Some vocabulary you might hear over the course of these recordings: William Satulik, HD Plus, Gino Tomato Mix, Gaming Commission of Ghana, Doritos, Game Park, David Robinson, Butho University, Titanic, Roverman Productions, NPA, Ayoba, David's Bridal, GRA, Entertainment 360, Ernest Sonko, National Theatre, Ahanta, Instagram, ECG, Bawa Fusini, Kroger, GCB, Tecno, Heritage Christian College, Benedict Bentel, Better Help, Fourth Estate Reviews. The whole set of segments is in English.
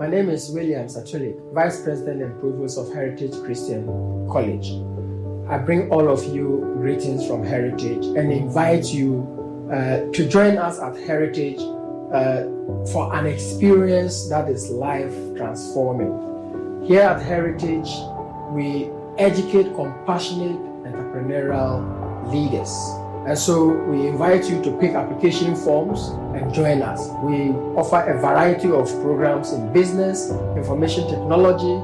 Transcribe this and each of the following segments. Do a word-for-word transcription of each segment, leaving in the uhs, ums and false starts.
My name is William Satulik, Vice President and Provost of Heritage Christian College. I bring all of you greetings from Heritage and invite you uh, to join us at Heritage uh, for an experience that is life-transforming. Here at Heritage, we educate compassionate entrepreneurial leaders. And so we invite you to pick application forms and join us. We offer a variety of programs in business, information technology,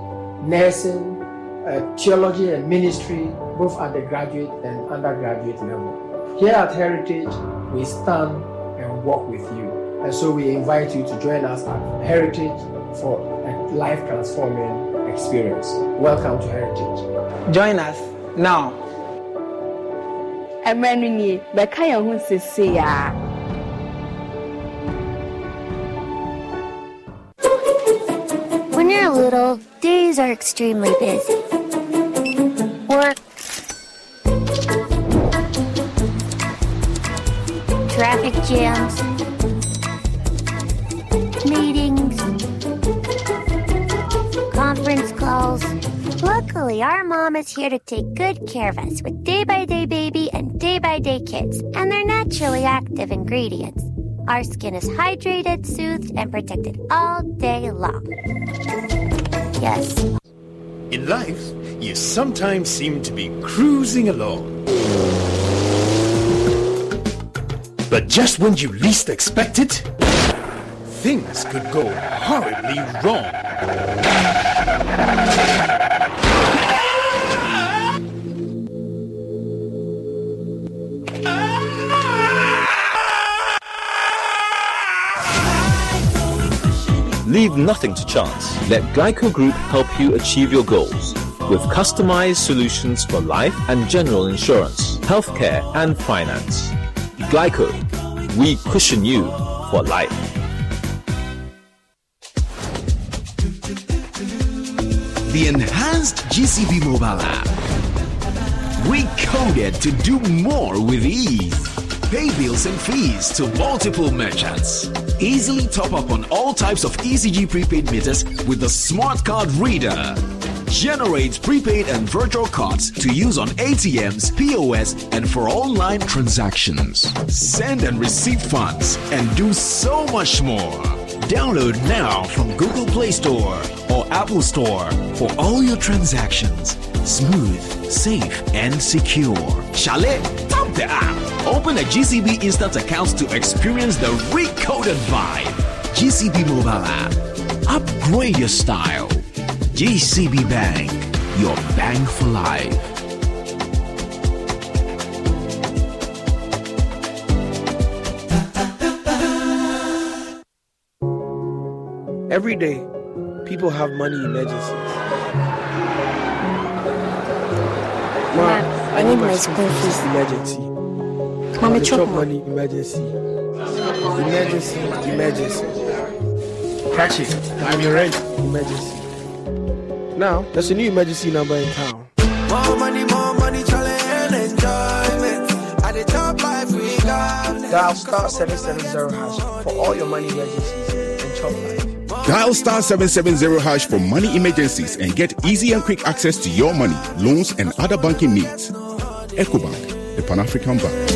nursing, uh, theology and ministry, both at the graduate and undergraduate level. Here at Heritage, we stand and walk with you. And so we invite you to join us at Heritage for a life-transforming experience. Welcome to Heritage. Join us now. When you're little, days are extremely busy. Work, traffic jams, meetings, conference calls. Luckily, our mom is here to take good care of us with day-by-day baby and day-by-day kids and their naturally active ingredients. Our skin is hydrated, soothed, and protected all day long. Yes. In life, you sometimes seem to be cruising along. But just when you least expect it, things could go horribly wrong. Leave nothing to chance. Let Glyco Group help you achieve your goals with customized solutions for life and general insurance, healthcare and finance. Glyco, we cushion you for life. The enhanced G C B mobile app. We coded to do more with ease. Pay bills and fees to multiple merchants. Easily top up on all types of E C G prepaid meters with the smart card reader. Generate prepaid and virtual cards to use on A T Ms, P O S, and for online transactions. Send and receive funds and do so much more. Download now from Google Play Store or Apple Store for all your transactions. Smooth, safe, and secure. Chalet, top the app. Open a G C B Instant account to experience the recoded vibe. G C B Mobile App. Upgrade your style. G C B Bank. Your bank for life. Every day, people have money emergencies. Ma, I need my school fees emergency. Mommy, chop money, emergency. Emergency, emergency. Catch it. I'm your rent. Emergency. Now, there's a new emergency number in town. More money, more money, challenge, enjoyment. At the top life we got. Dial star seven seventy hash for all your money emergencies and chop life. Dial star seven seventy hash for money emergencies and get easy and quick access to your money, loans, and other banking needs. Ecobank, the Pan-African Bank.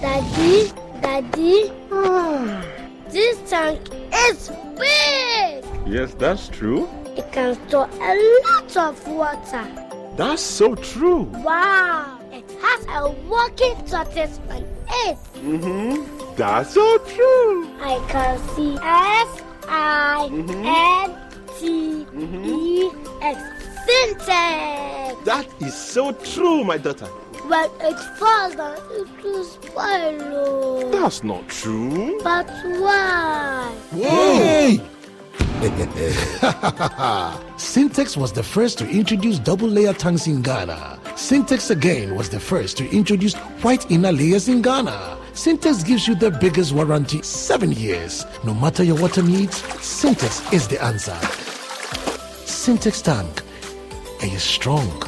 Daddy, Daddy, oh, this tank is big! Yes, that's true. It can store a lot of water. That's so true. Wow, it has a walking tortoise on it. Mm-hmm. That's so true. I can see S, I N T E X. Syntex. That is so true, my daughter. When it falls down, it will spoil. That's not true. But why? Hey! Syntex was the first to introduce double layer tanks in Ghana. Syntex again was the first to introduce white inner layers in Ghana. Syntex gives you the biggest warranty, seven years. No matter your water needs, Syntex is the answer. Syntex tank. Are you strong?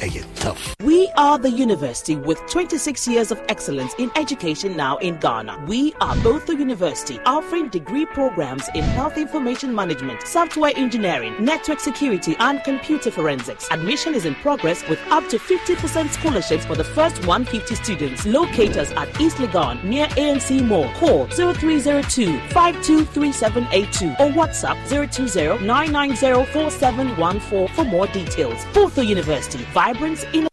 Are you tough? We are the university with twenty-six years of excellence in education now in Ghana. We are Butho University, offering degree programs in health information management, software engineering, network security, and computer forensics. Admission is in progress with up to fifty percent scholarships for the first one hundred fifty students. Locate us at East Legon, near A N C Mall. Call zero three zero two, five two three seven eight two or WhatsApp zero two zero, nine nine zero, four seven one four for more details. Butho University. Vibrance in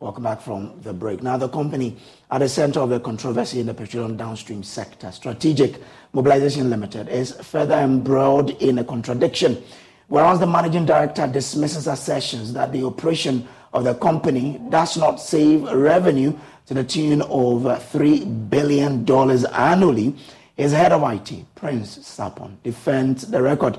Welcome back from the break. Now, the company at the center of a controversy in the petroleum downstream sector, Strategic Mobilization Limited, is further embroiled in a contradiction. Whereas the managing director dismisses assertions that the operation of the company does not save revenue to the tune of three billion dollars annually, his head of I T, Prince Sapong, defends the record.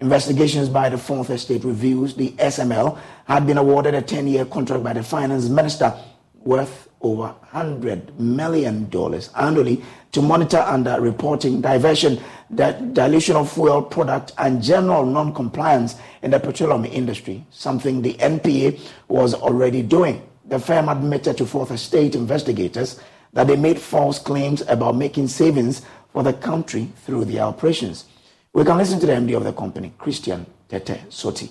Investigations by the Fourth Estate Reviews, the S M L, had been awarded a ten-year contract by the finance minister worth over one hundred million dollars annually to monitor under reporting, diversion, that dilution of fuel product and general non-compliance in the petroleum industry, something the N P A was already doing. The firm admitted to Fourth Estate investigators that they made false claims about making savings for the country through their operations. We can listen to the M D of the company, Christian Tetteh Sottie.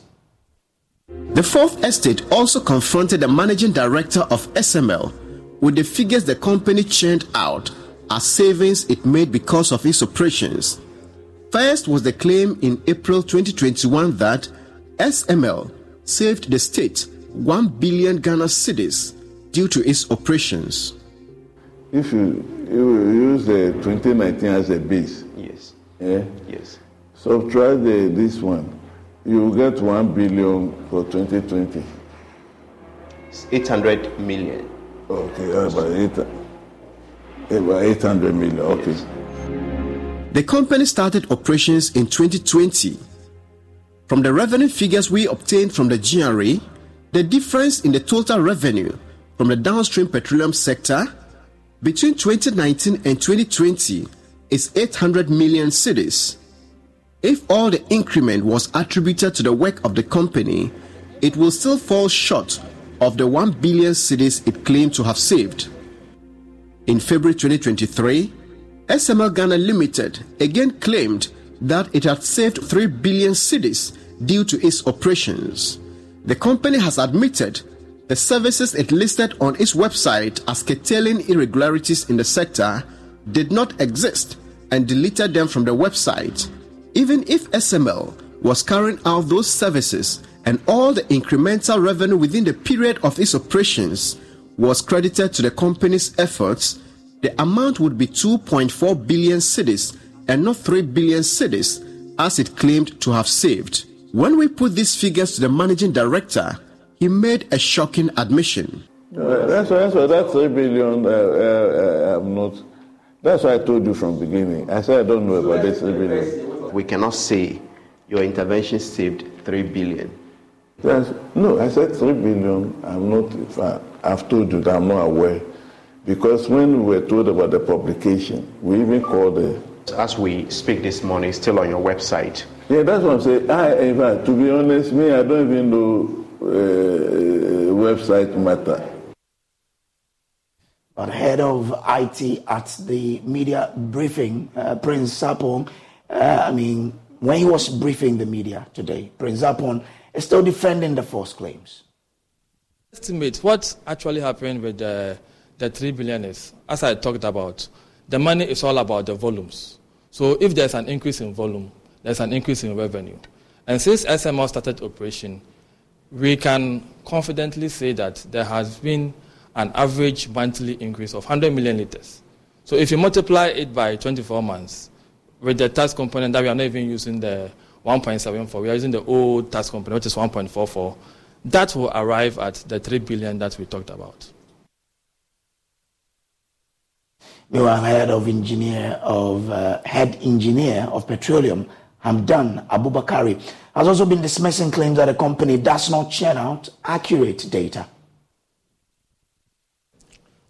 The Fourth Estate also confronted the managing director of S M L with the figures the company churned out as savings it made because of its operations. First was the claim in April twenty twenty-one that S M L saved the state one billion Ghana cedis due to its operations. If you, you use the twenty nineteen as a base, yes, yeah? Yes. So try the, this one, you will get one billion for twenty twenty. It's eight hundred million. Okay, about eight, about eight hundred million, okay. Yes. The company started operations in twenty twenty. From the revenue figures we obtained from the G R A, the difference in the total revenue from the downstream petroleum sector between twenty nineteen and twenty twenty is eight hundred million cedis. If all the increment was attributed to the work of the company, it will still fall short of the one billion cedis it claimed to have saved. In February twenty twenty-three, S M L Ghana Limited again claimed that it had saved three billion cedis due to its operations. The company has admitted the services it listed on its website as curtailing irregularities in the sector did not exist and deleted them from the website, even if S M L was carrying out those services, and all the incremental revenue within the period of its operations was credited to the company's efforts. The amount would be two point four billion cedis and not three billion cedis as it claimed to have saved. When we put these figures to the managing director, he made a shocking admission. Uh, that's why, that's why that three billion uh, uh, uh, I'm not. That's why I told you from the beginning. I said I don't know about this three billion. We cannot say your intervention saved three billion. That's, no, I said three billion. I'm not. I, I've told you that I'm not aware. Because when we were told about the publication, we even called the... As we speak this morning, it's still on your website. Yeah, that's what I'm saying. I, in fact, to be honest, me, I don't even know uh, website matter. But head of I T at the media briefing, uh, Prince Sapong, uh, I mean, when he was briefing the media today, Prince Sapong is still defending the false claims. Estimate what actually happened with the... Uh, The three billion is, as I talked about, the money is all about the volumes. So if there's an increase in volume, there's an increase in revenue. And since S M L started operation, we can confidently say that there has been an average monthly increase of one hundred million litres. So if you multiply it by twenty-four months, with the tax component that we are not even using the one point seven four, we are using the old tax component, which is one point four four, that will arrive at the three billion that we talked about. We were hired of engineer of uh, head engineer of petroleum, Hamdan Abubakari, has also been dismissing claims that the company does not churn out accurate data.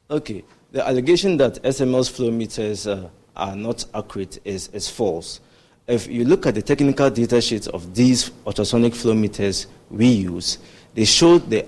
Okay, the allegation that S M L's flow meters uh, are not accurate is, is false. If you look at the technical data sheets of these ultrasonic flow meters we use, they show the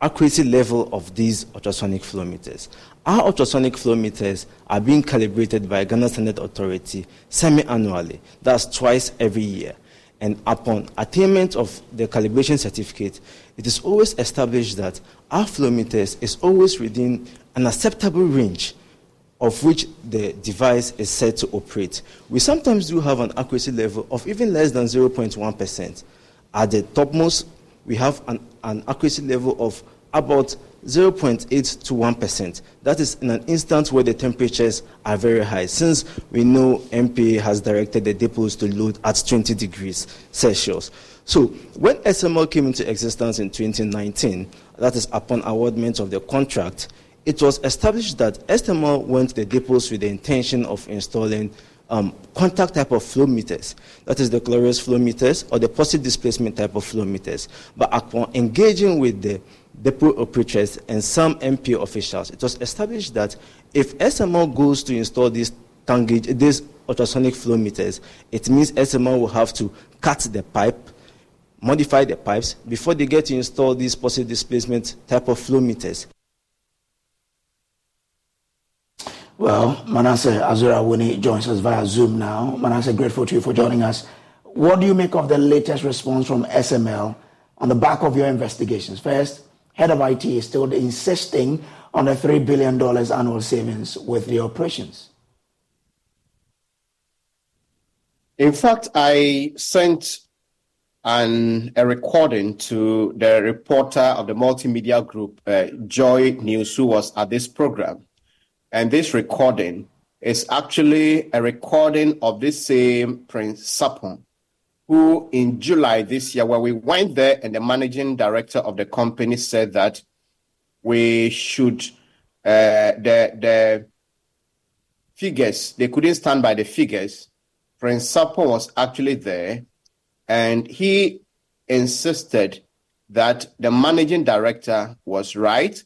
accuracy level of these ultrasonic flow meters. Our ultrasonic flow meters are being calibrated by Ghana Standard Authority semi-annually. That's twice every year. And upon attainment of the calibration certificate, it is always established that our flow meters is always within an acceptable range of which the device is set to operate. We sometimes do have an accuracy level of even less than zero point one percent. At the topmost, we have an, an accuracy level of about zero point eight to one percent. That is in an instance where the temperatures are very high, since we know M P A has directed the depots to load at twenty degrees Celsius. So when S M L came into existence in twenty nineteen, that is upon awardment of the contract, it was established that S M L went to the depots with the intention of installing Um, contact type of flow meters, that is the chlorus flow meters or the positive displacement type of flow meters. But upon engaging with the depot operators and some M P O officials, it was established that if S M L goes to install these tongue gauge, these ultrasonic flow meters, it means S M L will have to cut the pipe, modify the pipes before they get to install these positive displacement type of flow meters. Well, Manasseh Azure Awuni joins us via Zoom now. Manasseh, grateful to you for joining us. What do you make of the latest response from S M L on the back of your investigations? First, head of I T is still insisting on the three billion dollars annual savings with the operations. In fact, I sent an, a recording to the reporter of the multimedia group, uh, Joy News, who was at this program. And this recording is actually a recording of this same Prince Sapong, who in July this year, where we went there and the managing director of the company said that we should, uh, the, the figures, they couldn't stand by the figures. Prince Sapong was actually there and he insisted that the managing director was right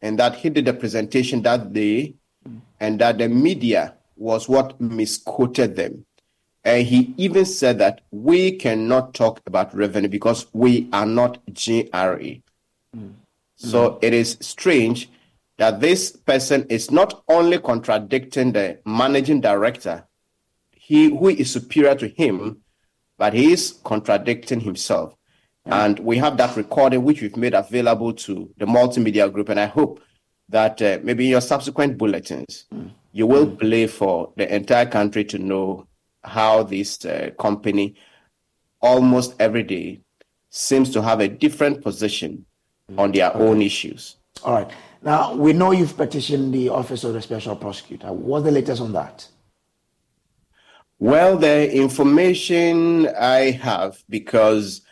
and that he did the presentation that day, and that the media was what misquoted them. And he even said that we cannot talk about revenue because we are not G R E. Mm. So it is strange that this person is not only contradicting the managing director, he who is superior to him, but he is contradicting himself. Yeah. And we have that recording, which we've made available to the multimedia group. And I hope that uh, maybe in your subsequent bulletins, mm. you will mm. play for the entire country to know how this uh, company almost every day seems to have a different position mm. on their okay. own issues. All right. Now, we know you've petitioned the Office of the Special Prosecutor. What's the latest on that? Well, the information I have, because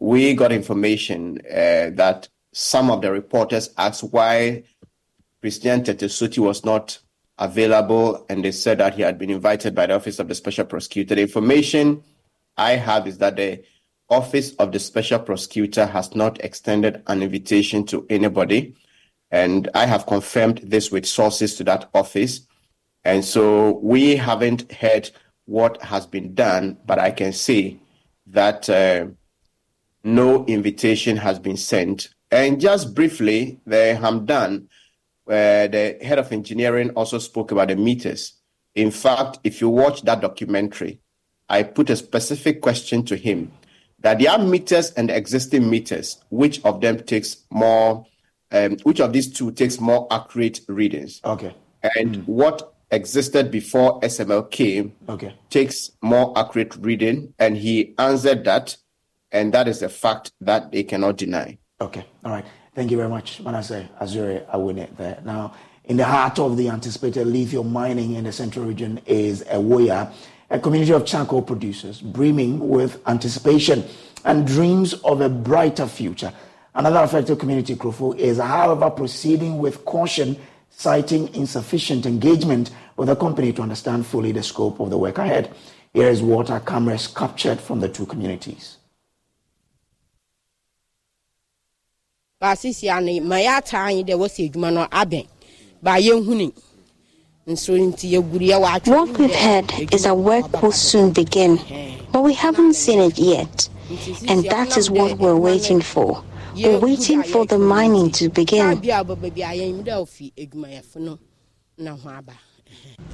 we got information uh, that some of the reporters asked why Christian Tetteh Sottie was not available, and they said that he had been invited by the Office of the Special Prosecutor. The information I have is that the Office of the Special Prosecutor has not extended an invitation to anybody, and I have confirmed this with sources to that office, and so we haven't heard what has been done, but I can say that Uh, no invitation has been sent. And just briefly, the Hamdan, uh, the head of engineering, also spoke about the meters. In fact, if you watch that documentary, I put a specific question to him that there are meters and existing meters. Which of them takes more, um, which of these two takes more accurate readings? Okay. And mm. what existed before S M L came okay. takes more accurate reading, and he answered that, and that is a fact that they cannot deny. Okay, all right. Thank you very much, Manasseh Azure Awuni there. Now, in the heart of the anticipated lithium mining in the central region is Ewoyaa, a community of charcoal producers brimming with anticipation and dreams of a brighter future. Another affected community, Krofo, is however proceeding with caution, citing insufficient engagement with the company to understand fully the scope of the work ahead. Here is water cameras captured from the two communities. Work we've had is our work will soon begin, but we haven't seen it yet, and that is what we're waiting for. We're waiting for the mining to begin.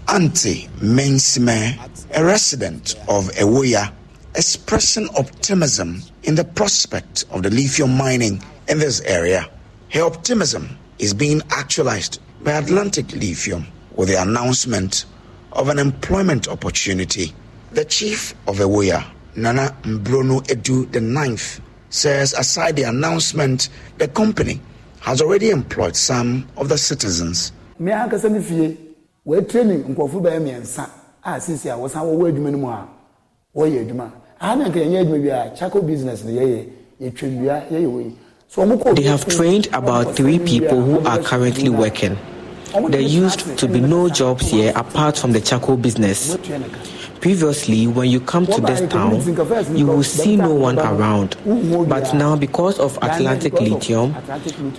Auntie Mensime, a resident of Ewoyaa, expressing optimism in the prospect of the lithium mining in this area. Her optimism is being actualized by Atlantic Lithium with the announcement of an employment opportunity. The chief of Ewoyaa, Nana Mbrono Edu the Ninth, says aside the announcement, the company has already employed some of the citizens. They have trained about three people who are currently working. There used to be no jobs here apart from the charcoal business. Previously, when you come to this town, you will see no one around. But now, because of Atlantic Lithium,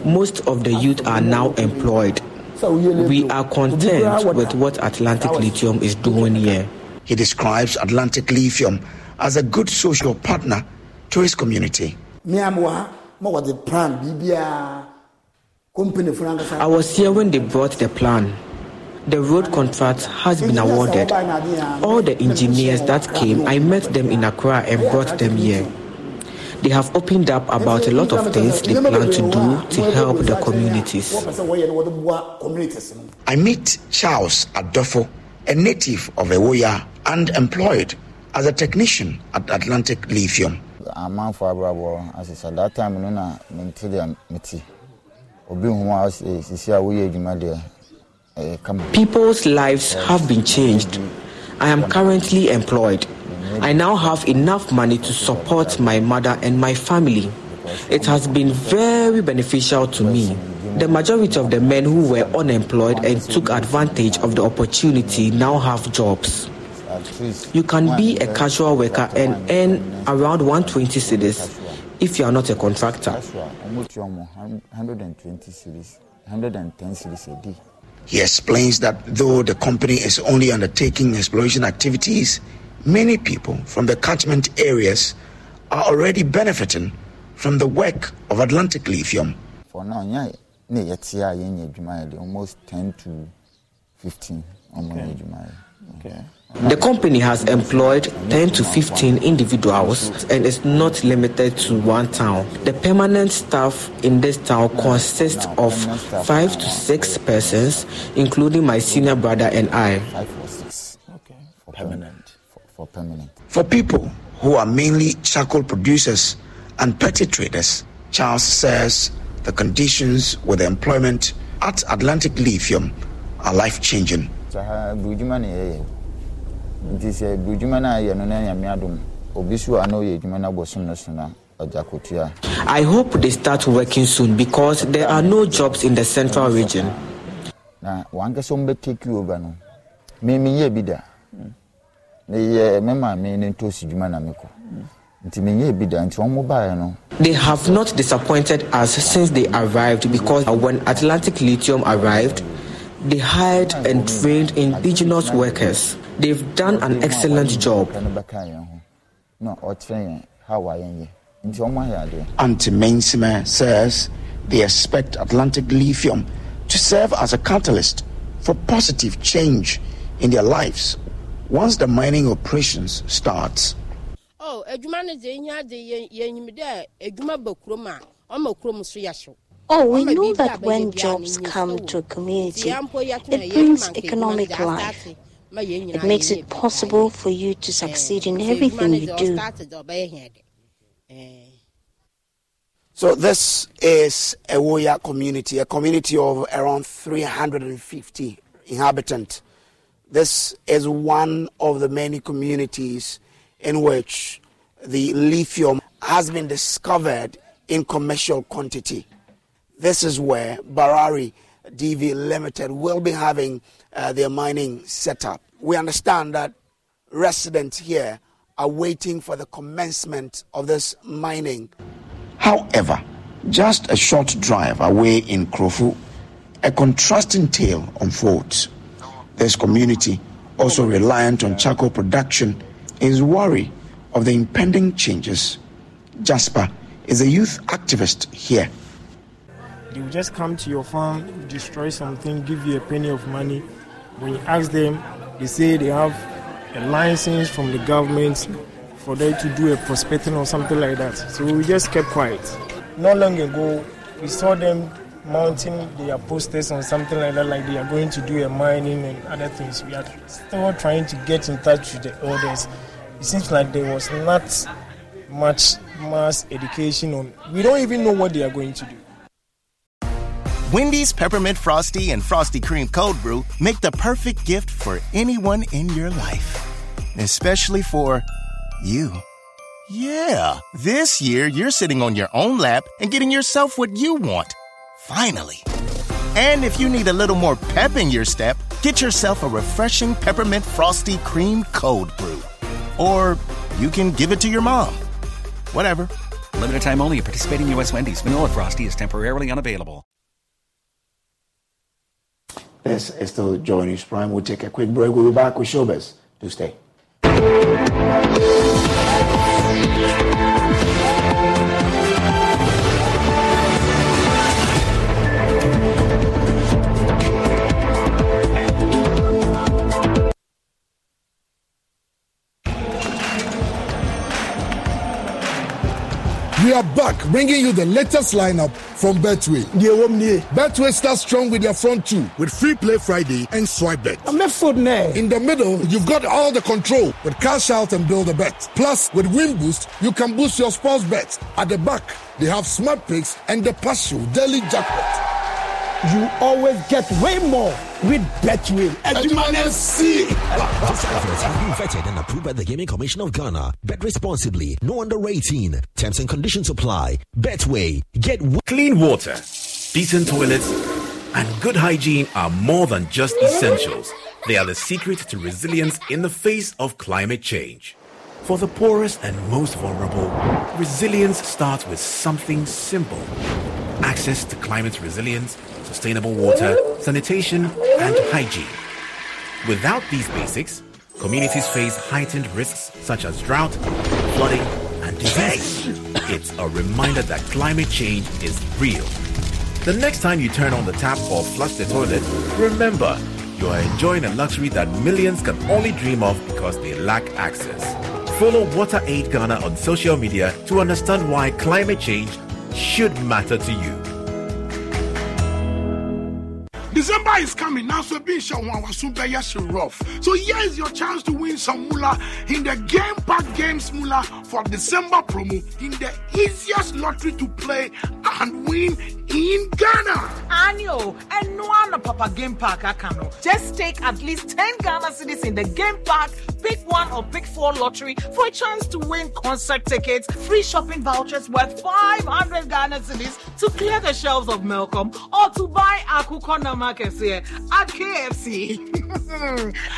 most of the youth are now employed. We are content with what Atlantic Lithium is doing here. He describes Atlantic Lithium as a good social partner to his community. I was here when they brought the plan. The road contract has been awarded. All the engineers that came, I met them in Accra and brought them here. They have opened up about a lot of things they plan to do to help the communities. I meet Charles Adolfo, a native of Ewoyaa and employed as a technician at Atlantic Lithium. I'm man for Abrabo. As I said, that time, I didn't meet him. People's lives have been changed. I am currently employed. I now have enough money to support my mother and my family. It has been very beneficial to me. The majority of the men who were unemployed and took advantage of the opportunity now have jobs. You can be a casual worker and earn around one hundred twenty cedis if you are not a contractor. one hundred twenty cedis, one hundred ten cedis a day. He explains that though the company is only undertaking exploration activities, many people from the catchment areas are already benefiting from the work of Atlantic Lithium. For now, almost ten to fifteen. Okay. Okay. The company has employed ten to fifteen individuals and is not limited to one town. The permanent staff in this town consists of five to six persons, including my senior brother and I. Okay. For permanent. For permanent. For people who are mainly charcoal producers and petty traders, Charles says the conditions with the employment at Atlantic Lithium are life-changing. I hope they start working soon because there are no jobs in the central region. They have not disappointed us since they arrived, because when Atlantic Lithium arrived, they hired and trained indigenous workers. They've done an excellent job. Auntie Mainsime says they expect Atlantic Lithium to serve as a catalyst for positive change in their lives once the mining operations starts. Oh, Oh, we know that when jobs come to a community, it brings economic life. It makes it possible for you to succeed in everything you do. So this is a Woya community, a community of around three hundred fifty inhabitants. This is one of the many communities in which the lithium has been discovered in commercial quantity. This is where Barari D V Limited will be having uh, their mining set up. We understand that residents here are waiting for the commencement of this mining. However, just a short drive away in Krofu, a contrasting tale unfolds. This community, also reliant on charcoal production, is wary of the impending changes. Jasper is a youth activist here. They will just come to your farm, destroy something, give you a penny of money. When you ask them, they say they have a license from the government for them to do a prospecting or something like that. So we just kept quiet. Not long ago, we saw them mounting their posters on something like that, like they are going to do a mining and other things. We are still trying to get in touch with the elders. It seems like there was not much mass education on. We don't even know what they are going to do. Wendy's Peppermint Frosty and Frosty Cream Cold Brew make the perfect gift for anyone in your life, especially for you. Yeah, this year you're sitting on your own lap and getting yourself what you want. Finally. And if you need a little more pep in your step, get yourself a refreshing Peppermint Frosty Cream Cold Brew. Or you can give it to your mom. Whatever. Limited time only at participating U S Wendy's. Vanilla Frosty is temporarily unavailable. This is still Joy News Prime. We'll take a quick break. We'll be back with Showbiz. Do stay. We are back, bringing you the latest lineup from Betway. Yeah, Betway starts strong with their front two, with Free Play Friday and Swipe Bet. I'm not food now. In the middle, you've got all the control with Cash Out and Build a Bet. Plus, with Win Boost, you can boost your sports bets. At the back, they have Smart Picks and the Partial Daily Jackpot. You always get way more with Betway. Eduman F C. This advert has been vetted and approved by the Gaming Commission of Ghana. Bet responsibly. No under eighteen. Terms and conditions apply. Betway. Get w- clean water, decent toilets, and good hygiene are more than just essentials. They are the secret to resilience in the face of climate change. For the poorest and most vulnerable, resilience starts with something simple. Access to climate resilience, sustainable water, sanitation, and hygiene. Without these basics, communities face heightened risks such as drought, flooding, and disease. It's a reminder that climate change is real. The next time you turn on the tap or flush the toilet, remember, you are enjoying a luxury that millions can only dream of because they lack access. Follow WaterAid Ghana on social media to understand why climate change should matter to you. December is coming now, so be sure one was super yes rough. So here is your chance to win some moolah in the Game Park Games moolah for December promo in the easiest lottery to play and win in Ghana. Anyo, and no one Papa Game Park Akano. Just take at least ten Ghana cities in the Game Park, pick one or pick four lottery for a chance to win concert tickets, free shopping vouchers worth five hundred Ghana cities to clear the shelves of Melcom or to buy Akukona Markets here at K F C.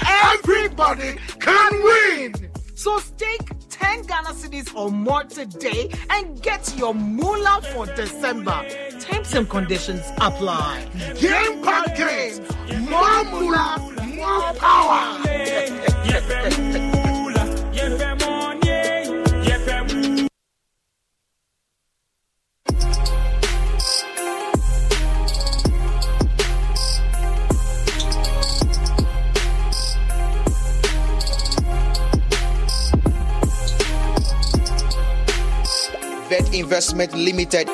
Everybody can win! So stake ten Ghana cities or more today and get your moolah for December. Terms and conditions apply. Game Park Games. More moolah, more power. Bet Investment Limited.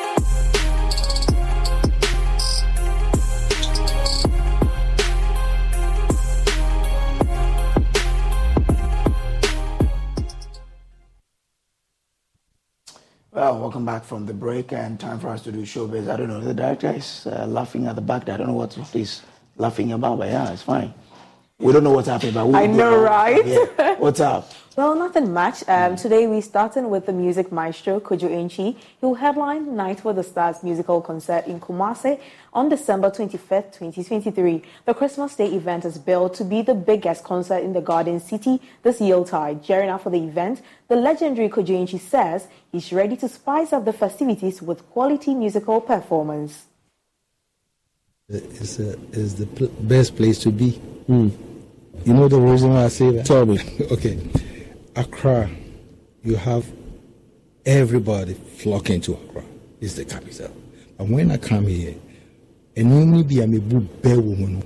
Well, welcome back from the break, and time for us to do showbiz. I don't know, the director is uh, laughing at the back there. I don't know what he's laughing about, but yeah, it's fine. We don't know what's happening, but we I know, know, right? Yeah. What's up? Well, nothing much. Um, today we're starting with the music maestro Kojo Enchi, who headlined Night for the Stars musical concert in Kumasi on December twenty-fifth, twenty twenty-three. The Christmas Day event is billed to be the biggest concert in the Garden City this Yuletide. Gearing up for the event, the legendary Kojo Enchi says he's ready to spice up the festivities with quality musical performance. It's, a, it's the pl- best place to be. Mm. You know the reason why I say that? Tell me. Okay. Accra, you have everybody flocking to Accra. It's the capital. And when I come here, and only be a woman.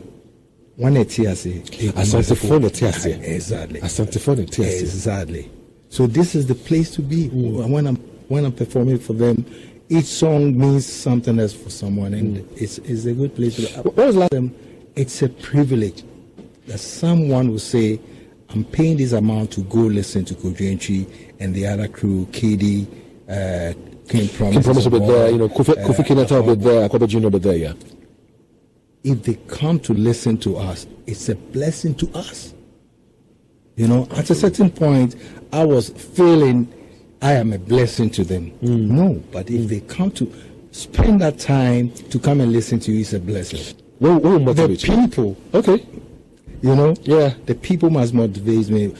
One at T S A. I sent for the T S A. Exactly. I sent for the T S A. Exactly. So this is the place to be. Mm. When I'm when I'm performing for them, each song means something else for someone, and mm. it's it's a good place to be. What was last time? It's a privilege that someone will say, I'm paying this amount to go listen to Kojo Enchi and the other crew, K D, uh, King Promise. Promise will be there, you know, Kofi Kinata will be there, Kobe Junior will be there, yeah. If they come to listen to us, it's a blessing to us. You know, at a certain point, I was feeling I am a blessing to them. Mm. No, but if they come to spend that time to come and listen to you, it's a blessing. Whoa, whoa, the people. Okay. You know, yeah, the people must motivate me.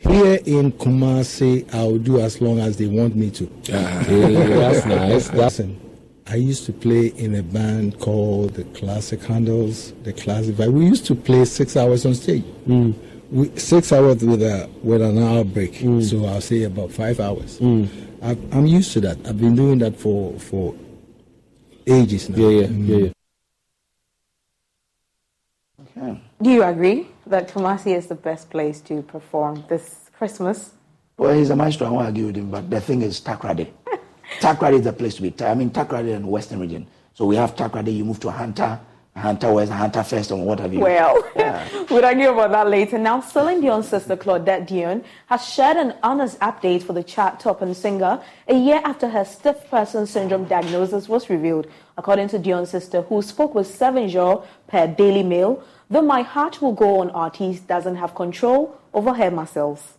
Here in Kumasi, I'll do as long as they want me to. Ah, yeah, that's nice. That's Listen, I used to play in a band called the Classic Handles, the Classic. But we used to play six hours on stage. Mm. We, six hours with a with an hour break. Mm. So I'll say about five hours. Mm. I've, I'm used to that. I've been doing that for for ages now. Yeah, yeah, mm. yeah. yeah. Okay. Do you agree that Kumasi is the best place to perform this Christmas? Well, he's a maestro. I won't argue with him, but the thing is Takoradi. Takoradi is the place to be. I mean, Takoradi and Western region. So we have Takoradi, you move to Ahanta, Ahanta West, Ahanta First, and what have you. Well, yeah. We'll argue about that later. Now, Celine Dion's sister, Claudette Dion, has shared an honors update for the chart-topping singer a year after her stiff person syndrome diagnosis was revealed. According to Dion's sister, who spoke with Seven Jour per Daily Mail, the My Heart Will Go On artist doesn't have control over her muscles.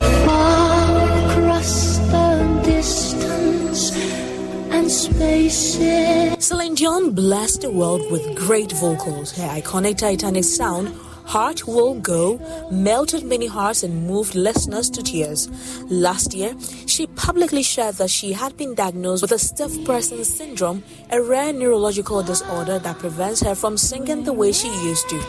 Far across the distance and spaces. Celine Dion blessed the world with great vocals. Her iconic Titanic sound, Heart Will Go, melted many hearts and moved listeners to tears. Last year, she publicly shared that she had been diagnosed with a stiff person syndrome, a rare neurological disorder that prevents her from singing the way she used to.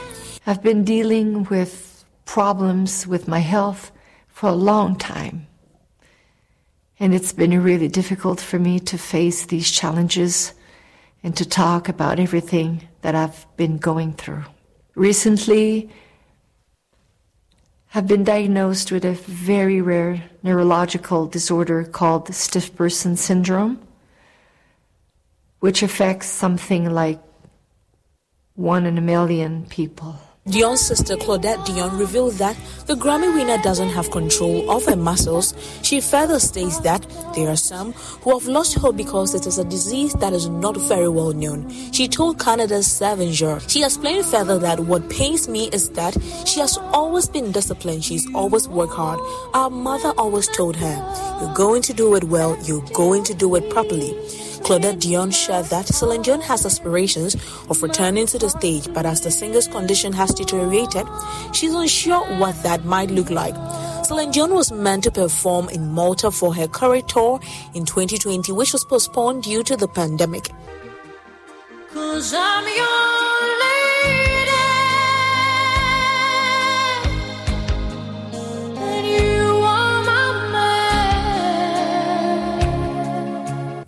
I've been dealing with problems with my health for a long time. And it's been really difficult for me to face these challenges and to talk about everything that I've been going through. Recently, I've been diagnosed with a very rare neurological disorder called the stiff person syndrome, which affects something like one in a million people. Dion's sister Claudette Dion revealed that the Grammy winner doesn't have control of her muscles. She further states that there are some who have lost hope because it is a disease that is not very well known. She told Canada's Seven Jour. She explained further that what pains me is that she has always been disciplined. She's always worked hard. Our mother always told her, you're going to do it well, you're going to do it properly. Claudette Dion shared that Celine Dion has aspirations of returning to the stage, but as the singer's condition has deteriorated, she's unsure what that might look like. Celine Dion was meant to perform in Malta for her current tour in twenty twenty, which was postponed due to the pandemic. 'Cause I'm your lady, and you are my man.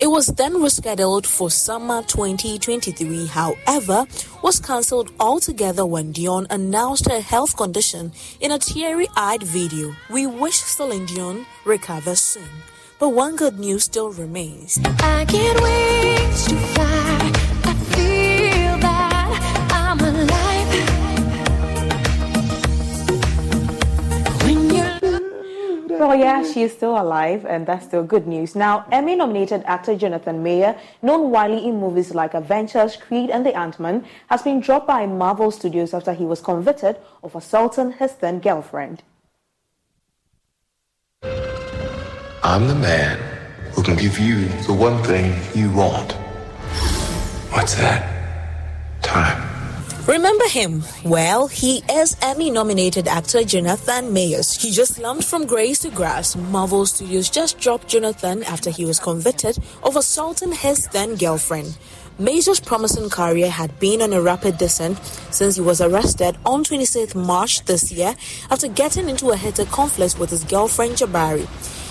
It was then rescheduled for summer twenty twenty-three, however, was cancelled altogether when Dion announced her health condition in a teary-eyed video. We wish Celine Dion recovers soon, but one good news still remains. I can't wait to fly. I feel that I'm alive. When you're... Well, yeah, she is still alive, and that's still good news. Now, Emmy-nominated actor Jonathan Majors, known widely in movies like Avengers, Creed, and The Ant-Man, has been dropped by Marvel Studios after he was convicted of assaulting his then-girlfriend. I'm the man who can give you the one thing you want. What's that? Time. Remember him? Well, he is Emmy-nominated actor Jonathan Majors. He just slumped from grace to grass. Marvel Studios just dropped Jonathan after he was convicted of assaulting his then-girlfriend. Majors' promising career had been on a rapid descent since he was arrested on the twenty-sixth of March this year after getting into a heated conflict with his girlfriend Jabari.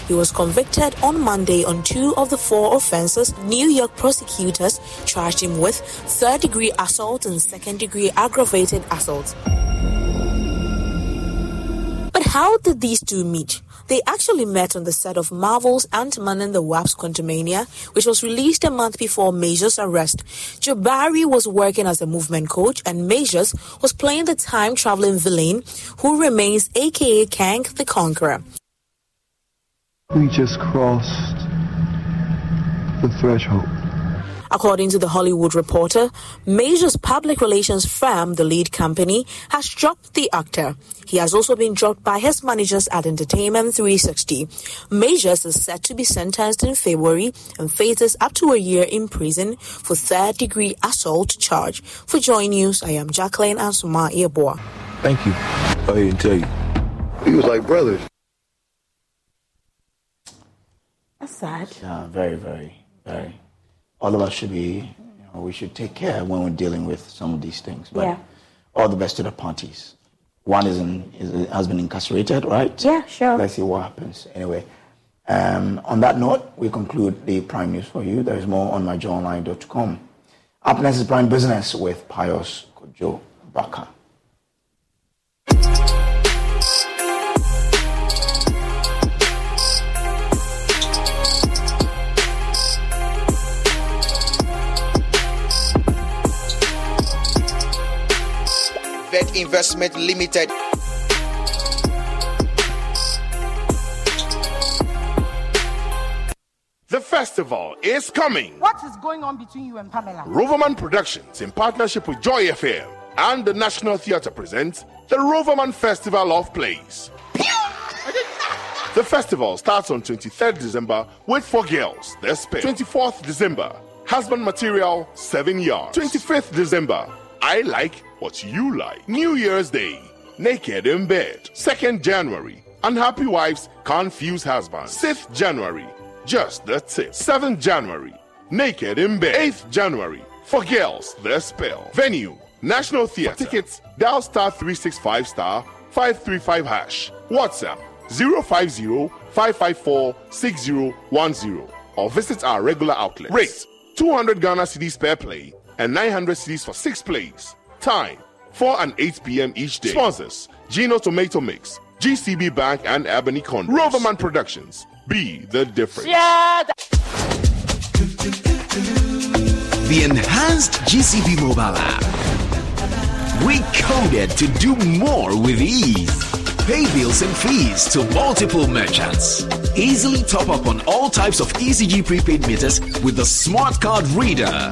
He was convicted on Monday on two of the four offenses New York prosecutors charged him with: third-degree assault and second-degree aggravated assault. But how did these two meet? They actually met on the set of Marvel's Ant-Man and the Wasp's Quantumania, which was released a month before Majors' arrest. Jabari was working as a movement coach, and Majors was playing the time-traveling villain who remains a k a. Kang the Conqueror. We just crossed the threshold. According to The Hollywood Reporter, Majors' public relations firm, The Lead Company, has dropped the actor. He has also been dropped by his managers at Entertainment three sixty. Majors is set to be sentenced in February and faces up to a year in prison for third-degree assault charge. For Joy News, I am Jacqueline Ansuma Eboa. Thank you. I didn't tell you. We was like brothers. That's sad. Yeah, very, very, very. All of us should be, you know, we should take care when we're dealing with some of these things. But yeah. All the best to the parties. One is, in, is has been incarcerated, right? Yeah, sure. Let's see what happens. Anyway, um, on that note, we conclude the Prime News for you. There is more on my joy online dot com. Up next is Prime Business with Pius Kojo Baka. Vet Investment Limited. The festival is coming. What is going on between you and Pamela? Roverman Productions, in partnership with Joy F M and the National Theatre, presents the Roverman Festival of Plays. The festival starts on the twenty-third of December with Four Girls, Their Space. the twenty-fourth of December, Husband Material, Seven Yards. the twenty-fifth of December, I Like What You Like. New Year's Day, Naked in Bed. second of January, Unhappy Wives, Confused Husbands. sixth of January, Just the Tip. seventh of January, Naked in Bed. eighth of January, For Girls, Their Spell. Venue, National Theatre. For tickets, dial star three six five star five three five hash. WhatsApp zero five zero, five five four, six zero one zero. Or visit our regular outlets. Rates, two hundred Ghana cedis per play and nine hundred cedis for six plays. Time, four and eight p m each day. Sponsors, Gino Tomato Mix, G C B Bank, and Ebony Condors. Roverman Productions, be the difference. Yeah, the enhanced G C B mobile app. We coded to do more with ease. Pay bills and fees to multiple merchants. Easily top up on all types of E C G prepaid meters with the smart card reader.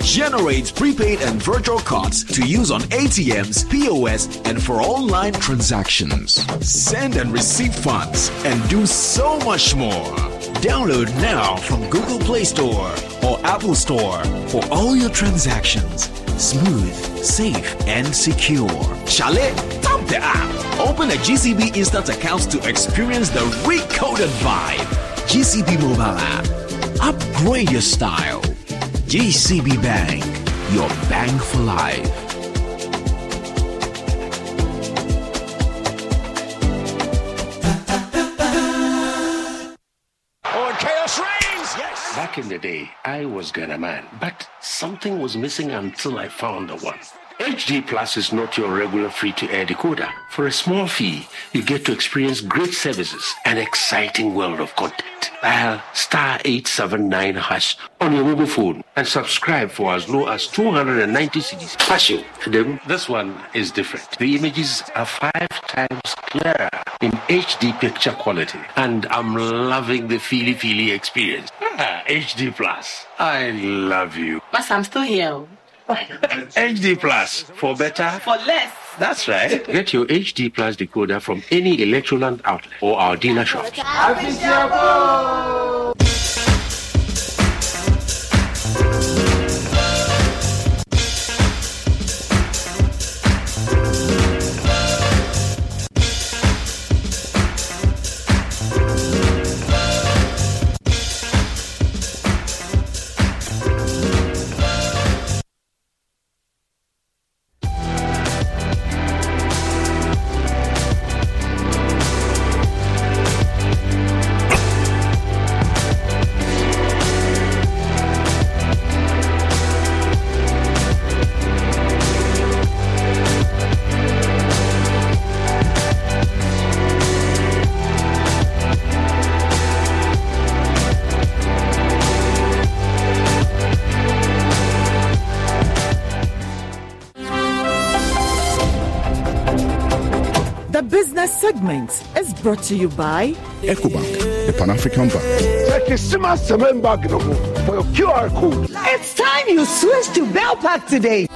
Generate prepaid and virtual cards to use on A T Ms, P O S, and for online transactions. Send and receive funds and do so much more. Download now from Google Play Store or Apple Store for all your transactions. Smooth, safe, and secure. Chale, tap the app. Open a G C B Instant account to experience the recoded vibe. G C B Mobile app. Upgrade your style. G C B Bank, your bank for life. Oh, chaos reigns! Yes! Back in the day, I was Ghana man, but something was missing until I found the one. H D Plus is not your regular free-to-air decoder. For a small fee, you get to experience great services and exciting world of content. dial star eight seven nine hash on your mobile phone and subscribe for as low as two hundred ninety cities. Passion. This one is different. The images are five times clearer in H D picture quality, and I'm loving the feely feely experience. Ah, H D Plus. I love you. But I'm still here. H D Plus, for better, for less. That's right. Get your H D Plus decoder from any Electroland outlet or our dealer shop. Segment is brought to you by Ecobank, the Pan-African Bank. For your Q R code. It's time you switch to Belpack today.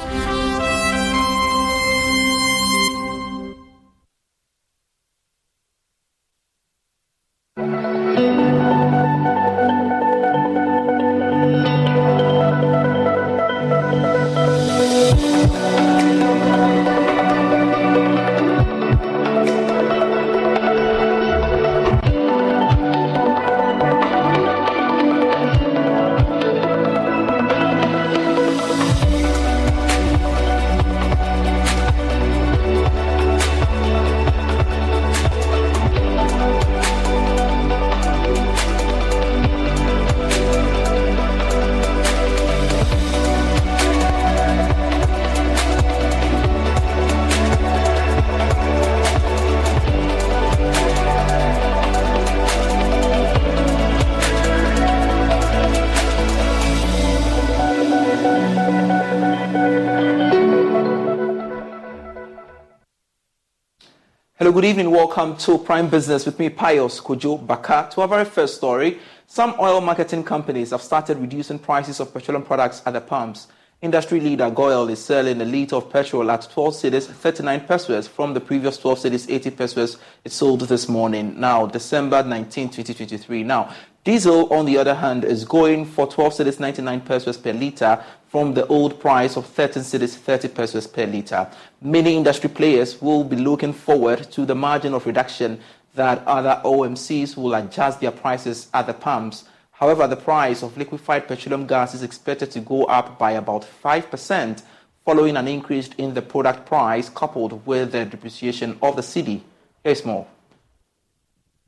Good evening, welcome to Prime Business with me, Pius Kojo Baka. To our very first story, some oil marketing companies have started reducing prices of petroleum products at the pumps. Industry leader Goyal is selling a litre of petrol at twelve cedis, thirty-nine pesos, from the previous twelve cedis, eighty pesos it sold this morning. Now, December nineteenth, twenty twenty-three. Now, diesel, on the other hand, is going for twelve cedis, ninety-nine pesos per litre, from the old price of thirteen cedis, thirty pesos per litre. Many industry players will be looking forward to the margin of reduction that other O M Cs will adjust their prices at the pumps. However, the price of liquefied petroleum gas is expected to go up by about five percent, following an increase in the product price coupled with the depreciation of the cedi. Here's more.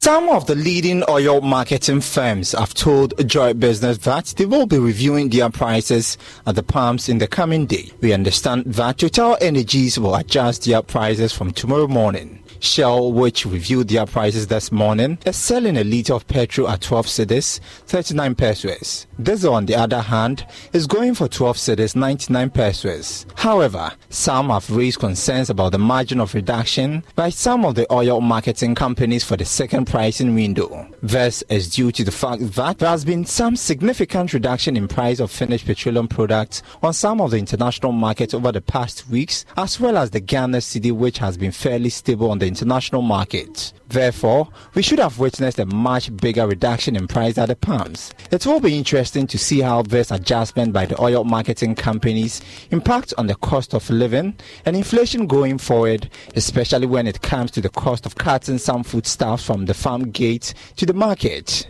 Some of the leading oil marketing firms have told Joy Business that they will be reviewing their prices at the pumps in the coming day. We understand that TotalEnergies will adjust their prices from tomorrow morning. Shell, which reviewed their prices this morning, is selling a litre of petrol at twelve cedis, thirty-nine pesos. Diesel, on the other hand, is going for twelve cedis, ninety-nine pesos. However, some have raised concerns about the margin of reduction by some of the oil marketing companies for the second pricing window. This is due to the fact that there has been some significant reduction in price of finished petroleum products on some of the international markets over the past weeks, as well as the Ghana cedi, which has been fairly stable on the international market. Therefore, we should have witnessed a much bigger reduction in price at the pumps. It will be interesting to see how this adjustment by the oil marketing companies impacts on the cost of living and inflation going forward, especially when it comes to the cost of cutting some foodstuffs from the farm gate to the market.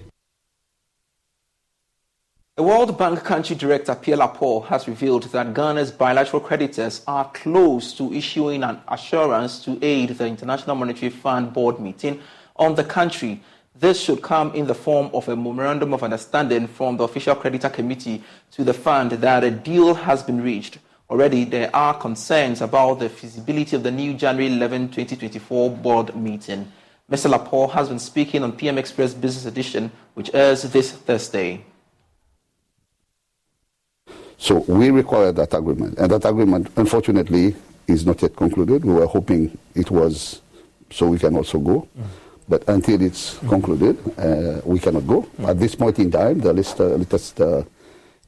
The World Bank Country Director Pierre Laporte has revealed that Ghana's bilateral creditors are close to issuing an assurance to aid the International Monetary Fund board meeting on the country. This should come in the form of a memorandum of understanding from the official creditor committee to the fund that a deal has been reached. Already, there are concerns about the feasibility of the new January eleventh, twenty twenty-four board meeting. Mister Laporte has been speaking on P M Express Business Edition, which airs this Thursday. So we required that agreement, and that agreement, unfortunately, is not yet concluded. We were hoping it was so we can also go, mm. but until it's mm. concluded, uh, we cannot go. Mm. At this point in time, the latest, uh, latest uh,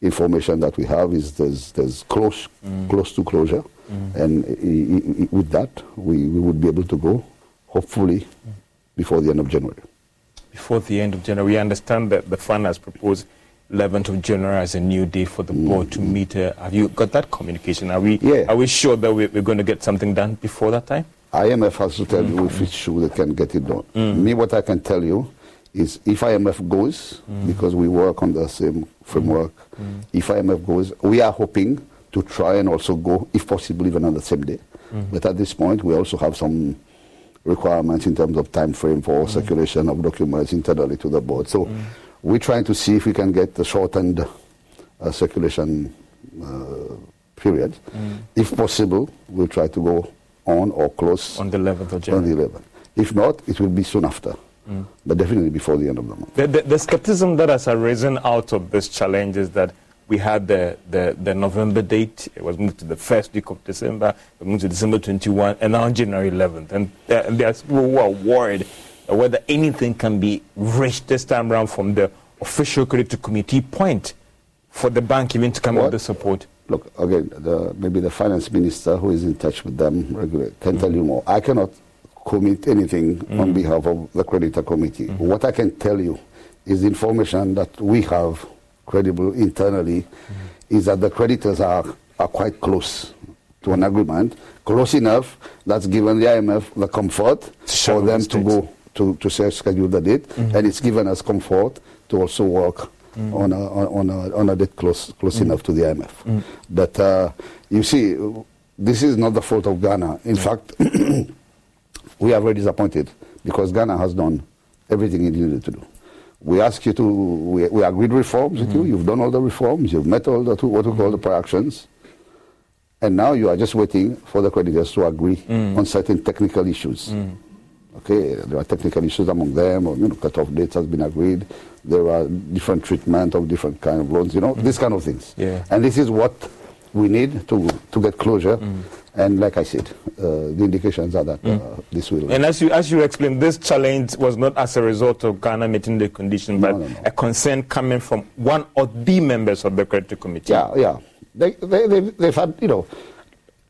information that we have is there's, there's close, mm. close to closure, mm. and I, I, with that, we, we would be able to go, hopefully, mm. before the end of January. Before the end of January. We understand that the fund has proposed eleventh of January as a new day for the board to meet. Uh, have you got that communication? Are we yeah. are we sure that we're, we're going to get something done before that time? I M F has to tell mm. you if it's sure they can get it done. Mm. Me, what I can tell you is if I M F goes, mm. because we work on the same framework, mm. if I M F goes, we are hoping to try and also go, if possible, even on the same day. Mm. But at this point, we also have some requirements in terms of time frame for mm. circulation of documents internally to the board. So. Mm. We're trying to see if we can get the shortened uh, circulation uh, period. Mm. If possible, we'll try to go on or close on the eleventh of January. On the eleventh. If not, it will be soon after, mm. but definitely before the end of the month. The, the, the skepticism that has arisen out of this challenge is that we had the, the, the November date. It was moved to the first week of December. It moved to December twenty-first, and now January eleventh. And uh, there are people who are worried whether anything can be reached this time around from the official credit committee point for the bank even to come up with the support. Look, again, the, maybe the finance minister who is in touch with them regularly can mm. tell you more. I cannot commit anything mm. on behalf of the creditor committee. Mm. What I can tell you is the information that we have credible internally mm. is that the creditors are, are quite close to an agreement, close enough that's given the I M F the comfort for them to go. To, to schedule the date, mm-hmm. and it's given us comfort to also work mm-hmm. on, a, on, a, on a date close, close mm-hmm. enough to the I M F. Mm-hmm. But uh, you see, this is not the fault of Ghana. In mm-hmm. fact, we are very disappointed because Ghana has done everything it needed to do. We asked you to, we, we agreed reforms mm-hmm. with you, you've done all the reforms, you've met all the, two, what we call the prior actions, and now you are just waiting for the creditors to agree mm-hmm. on certain technical issues. Mm-hmm. Okay, there are technical issues among them, or, you know, cut-off dates has been agreed. There are different treatment of different kind of loans, you know, mm. these kind of things. Yeah. And this is what we need to to get closure. Mm. And like I said, uh, the indications are that mm. uh, this will... And as you as you explained, this challenge was not as a result of Ghana meeting the condition, but no, no, no. a concern coming from one or the members of the credit committee. Yeah, yeah. They, they, they, they've had, you know...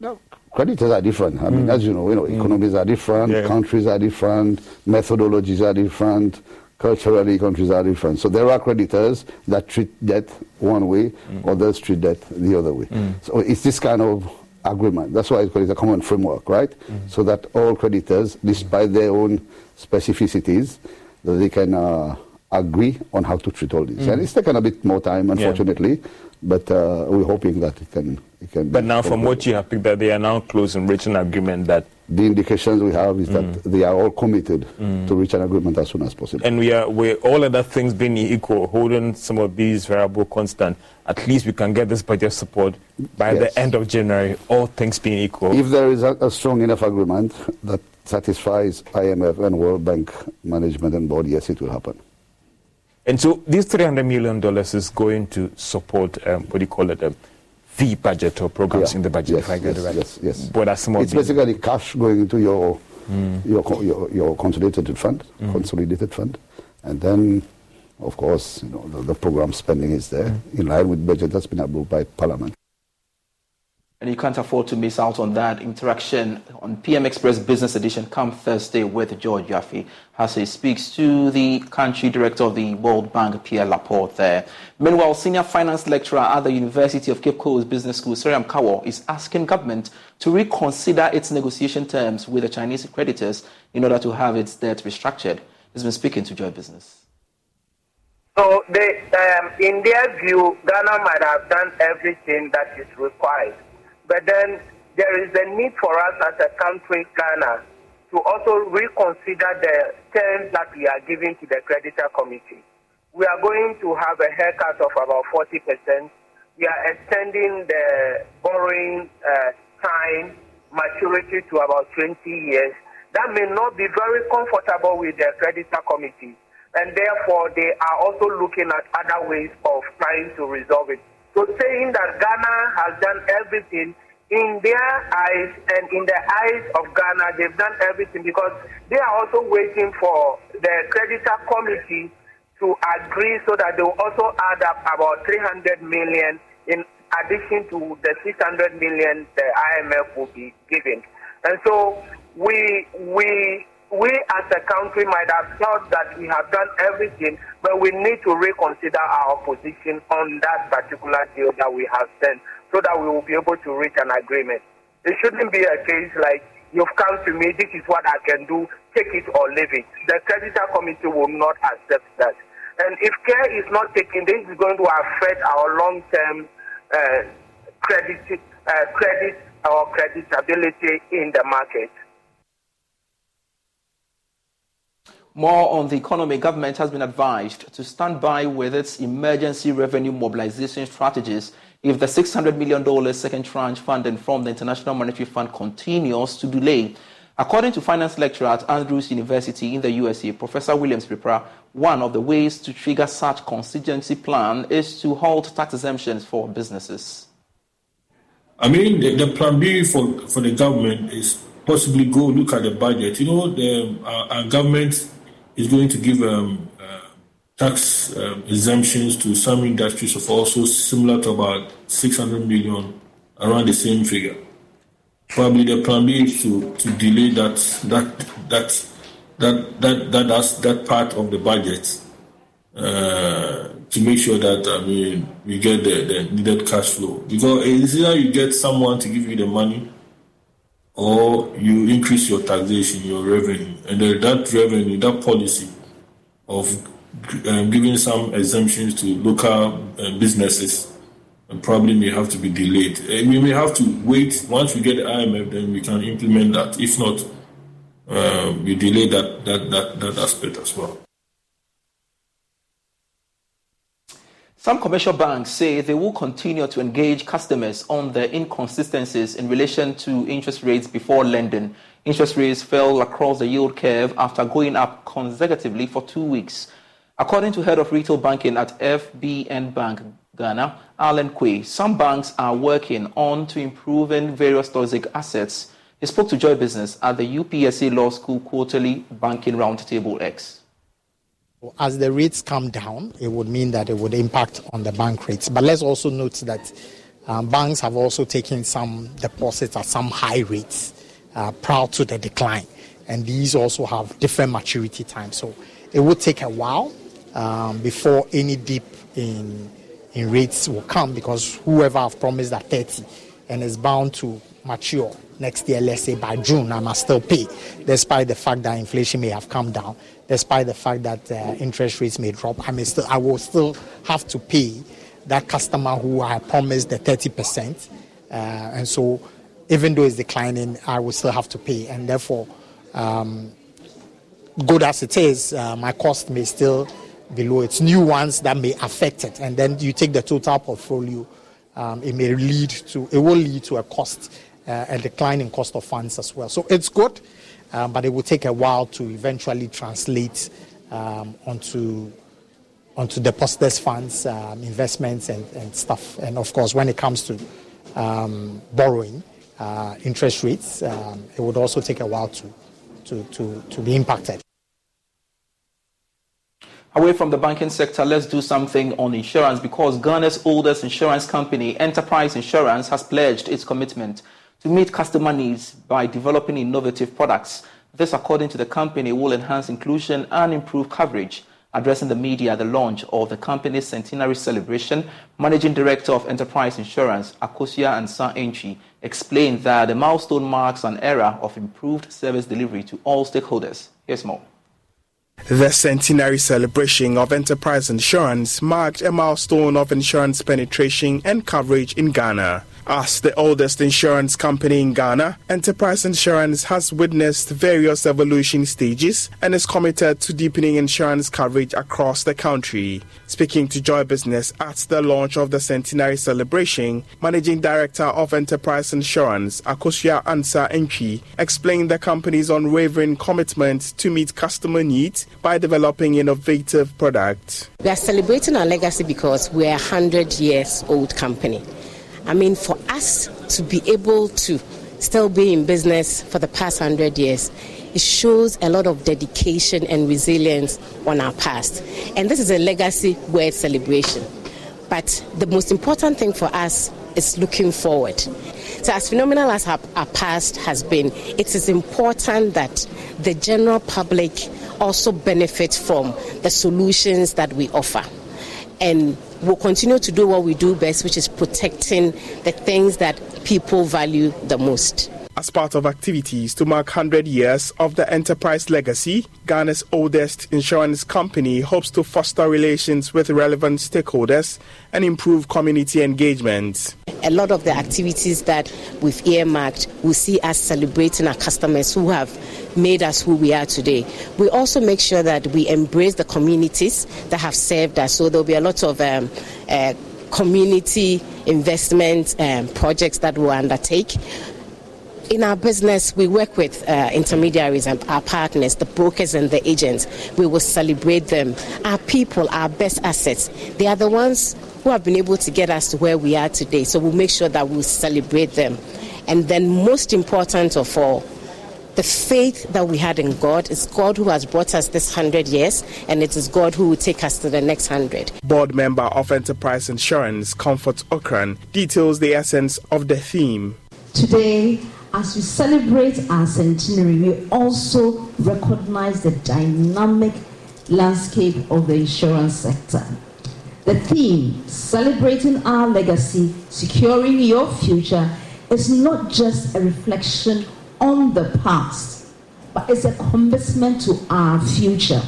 No. Creditors are different. I mean, mm. as you know, you know, mm. economies are different, yeah. countries are different, methodologies are different, culturally countries are different. So there are creditors that treat debt one way, mm. others treat debt the other way. Mm. So it's this kind of agreement. That's why it's called a common framework, right? Mm. So that all creditors, despite their own specificities, that they can uh, agree on how to treat all this. Mm. And it's taken a bit more time, unfortunately. Yeah. But uh, we're hoping that it can, it can. But now, from what you have picked up, they are now close and reaching an agreement that the indications we have is mm. that they are all committed mm. to reach an agreement as soon as possible. And we are, we all other things being equal, holding some of these variables constant. At least we can get this budget support by yes. the end of January. All things being equal, if there is a, a strong enough agreement that satisfies I M F and World Bank management and board, yes, it will happen. And so this three hundred million dollars is going to support, um, what do you call it, a fee budget or programs yeah. in the budget, yes, if I get yes, it right. Yes, yes, but that's more it's big. Basically cash going into your, mm. your, your, your consolidated fund, mm. consolidated fund. And then, of course, you know, the, the program spending is there mm. in line with budget that's been approved by Parliament. And you can't afford to miss out on that interaction on P M Express Business Edition come Thursday with George Yaffe as he speaks to the country director of the World Bank, Pierre Laporte there. Meanwhile, senior finance lecturer at the University of Cape Coast Business School, Seriam Kawo, is asking government to reconsider its negotiation terms with the Chinese creditors in order to have its debt restructured. He's been speaking to Joy Business. So they, um, in their view, Ghana might have done everything that is required. But then there is a need for us as a country, Ghana, to also reconsider the terms that we are giving to the creditor committee. We are going to have a haircut of about forty percent. We are extending the borrowing uh, time maturity to about twenty years. that may not be very comfortable with the creditor committee. And therefore, they are also looking at other ways of trying to resolve it. So saying that Ghana has done everything, in their eyes and in the eyes of Ghana, they've done everything because they are also waiting for the creditor committee to agree so that they will also add up about three hundred million in addition to the six hundred million the I M F will be giving. And so we, we, we as a country might have thought that we have done everything, but we need to reconsider our position on that particular deal that we have done, so that we will be able to reach an agreement. It shouldn't be a case like, you've come to me, this is what I can do, take it or leave it. The creditor committee will not accept that. And if care is not taken, this is going to affect our long-term uh, credit, uh, credit or creditability in the market. More on the economy, government has been advised to stand by with its emergency revenue mobilization strategies if the six hundred million dollars second tranche funding from the International Monetary Fund continues to delay. According to finance lecturer at Andrews University in the U S A, Professor Williams Pipra, one of the ways to trigger such contingency plan is to halt tax exemptions for businesses. I mean, the, the plan B for, for the government is possibly go look at the budget. You know, the, our, our government is going to give um, uh, tax um, exemptions to some industries of also similar to about six hundred million, around the same figure. Probably the plan B is to, to delay that that that that that that that, that part of the budget uh, to make sure that I mean we get the, the needed cash flow, because it's either you get someone to give you the money, or you increase your taxation, your revenue, and then that revenue, that policy of um, giving some exemptions to local uh, businesses and probably may have to be delayed. And we may have to wait. Once we get the I M F, then we can implement that. If not, uh, we delay that, that, that, that aspect as well. Some commercial banks say they will continue to engage customers on their inconsistencies in relation to interest rates before lending. Interest rates fell across the yield curve after going up consecutively for two weeks. According to head of retail banking at F B N Bank Ghana, Alan Quay, some banks are working on to improving various toxic assets. He spoke to Joy Business at the U P S A Law School Quarterly Banking Roundtable X. As the rates come down, it would mean that it would impact on the bank rates. But let's also note that um, banks have also taken some deposits at some high rates uh, prior to the decline. And these also have different maturity times. So it will take a while um, before any dip in in rates will come, because whoever have promised at thirty and is bound to mature next year, let's say by June, I must still pay, despite the fact that inflation may have come down, despite the fact that uh, interest rates may drop, I may still, I will still have to pay that customer who I promised the thirty percent. Uh, and so even though it's declining, I will still have to pay. And therefore, um, good as it is, uh, my cost may still be low. It's new ones that may affect it. And then you take the total portfolio, um, it may lead to, it will lead to a cost, uh, a decline in cost of funds as well. So it's good. Um, but it will take a while to eventually translate um, onto onto depositors' funds, um, investments, and, and stuff. And of course, when it comes to um, borrowing, uh, interest rates, um, it would also take a while to to to, to be impacted. Away from the banking sector, let's do something on insurance, because Ghana's oldest insurance company, Enterprise Insurance, has pledged its commitment to meet customer needs by developing innovative products. This, according to the company, will enhance inclusion and improve coverage. Addressing the media at the launch of the company's centenary celebration, Managing Director of Enterprise Insurance, Akosia Ansa Enchi, explained that the milestone marks an era of improved service delivery to all stakeholders. Here's more. The centenary celebration of enterprise insurance marked a milestone of insurance penetration and coverage in Ghana. As the oldest insurance company in Ghana, Enterprise Insurance has witnessed various evolution stages and is committed to deepening insurance coverage across the country. Speaking to Joy Business at the launch of the centenary celebration, Managing Director of Enterprise Insurance, Akosia Ansa Enchi, explained the company's unwavering commitment to meet customer needs by developing innovative products. We are celebrating our legacy because we are a one hundred years old company. I mean, for us to be able to still be in business for the past one hundred years, it shows a lot of dedication and resilience on our past. And this is a legacy worth celebration. But the most important thing for us is looking forward. So as phenomenal as our, our past has been, it is important that the general public also benefit from the solutions that we offer. And we'll continue to do what we do best, which is protecting the things that people value the most. As part of activities to mark one hundred years of the enterprise legacy, Ghana's oldest insurance company hopes to foster relations with relevant stakeholders and improve community engagement. A lot of the activities that we've earmarked will see us celebrating our customers who have made us who we are today. We also make sure that we embrace the communities that have served us. So there'll be a lot of um, uh, community investment um, projects that we'll undertake. In our business, we work with uh, intermediaries and our partners, the brokers and the agents. We will celebrate them. Our people, our best assets, they are the ones who have been able to get us to where we are today. So we'll make sure that we we'll celebrate them. And then most important of all, the faith that we had in God is God who has brought us this one hundred years, and it is God who will take us to the next one hundred. Board member of Enterprise Insurance, Comfort Okran, details the essence of the theme. Today, as we celebrate our centenary, we also recognize the dynamic landscape of the insurance sector. The theme, celebrating our legacy, securing your future, is not just a reflection on the past, but it's a commitment to our future.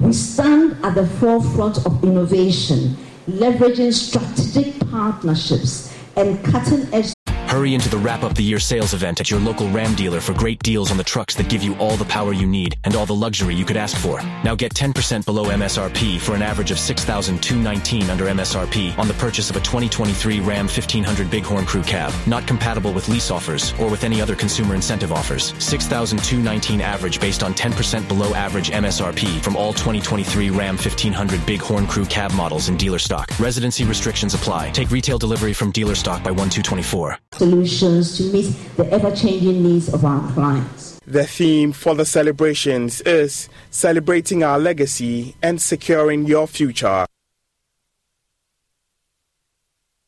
We stand at the forefront of innovation, leveraging strategic partnerships and cutting-edge. Hurry into the wrap-up the year sales event at your local Ram dealer for great deals on the trucks that give you all the power you need and all the luxury you could ask for. Now get ten percent below M S R P for an average of six thousand two hundred nineteen dollars under M S R P on the purchase of a twenty twenty-three Ram fifteen hundred Bighorn Crew Cab. Not compatible with lease offers or with any other consumer incentive offers. six thousand two hundred nineteen dollars average based on ten percent below average M S R P from all twenty twenty-three Ram fifteen hundred Bighorn Crew Cab models in dealer stock. Residency restrictions apply. Take retail delivery from dealer stock by one two twenty-four. Solutions to meet the ever-changing needs of our clients. The theme for the celebrations is celebrating our legacy and securing your future.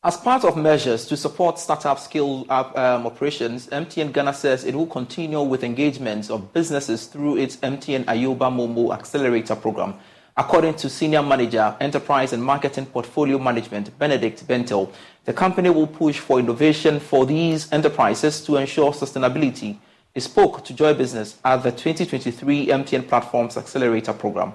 As part of measures to support startup scale-up um, operations, M T N Ghana says it will continue with engagements of businesses through its M T N Ayoba Momo Accelerator Program. According to Senior Manager, Enterprise and Marketing Portfolio Management, Benedict Bentel, the company will push for innovation for these enterprises to ensure sustainability. He spoke to Joy Business at the twenty twenty-three M T N Platforms Accelerator Program.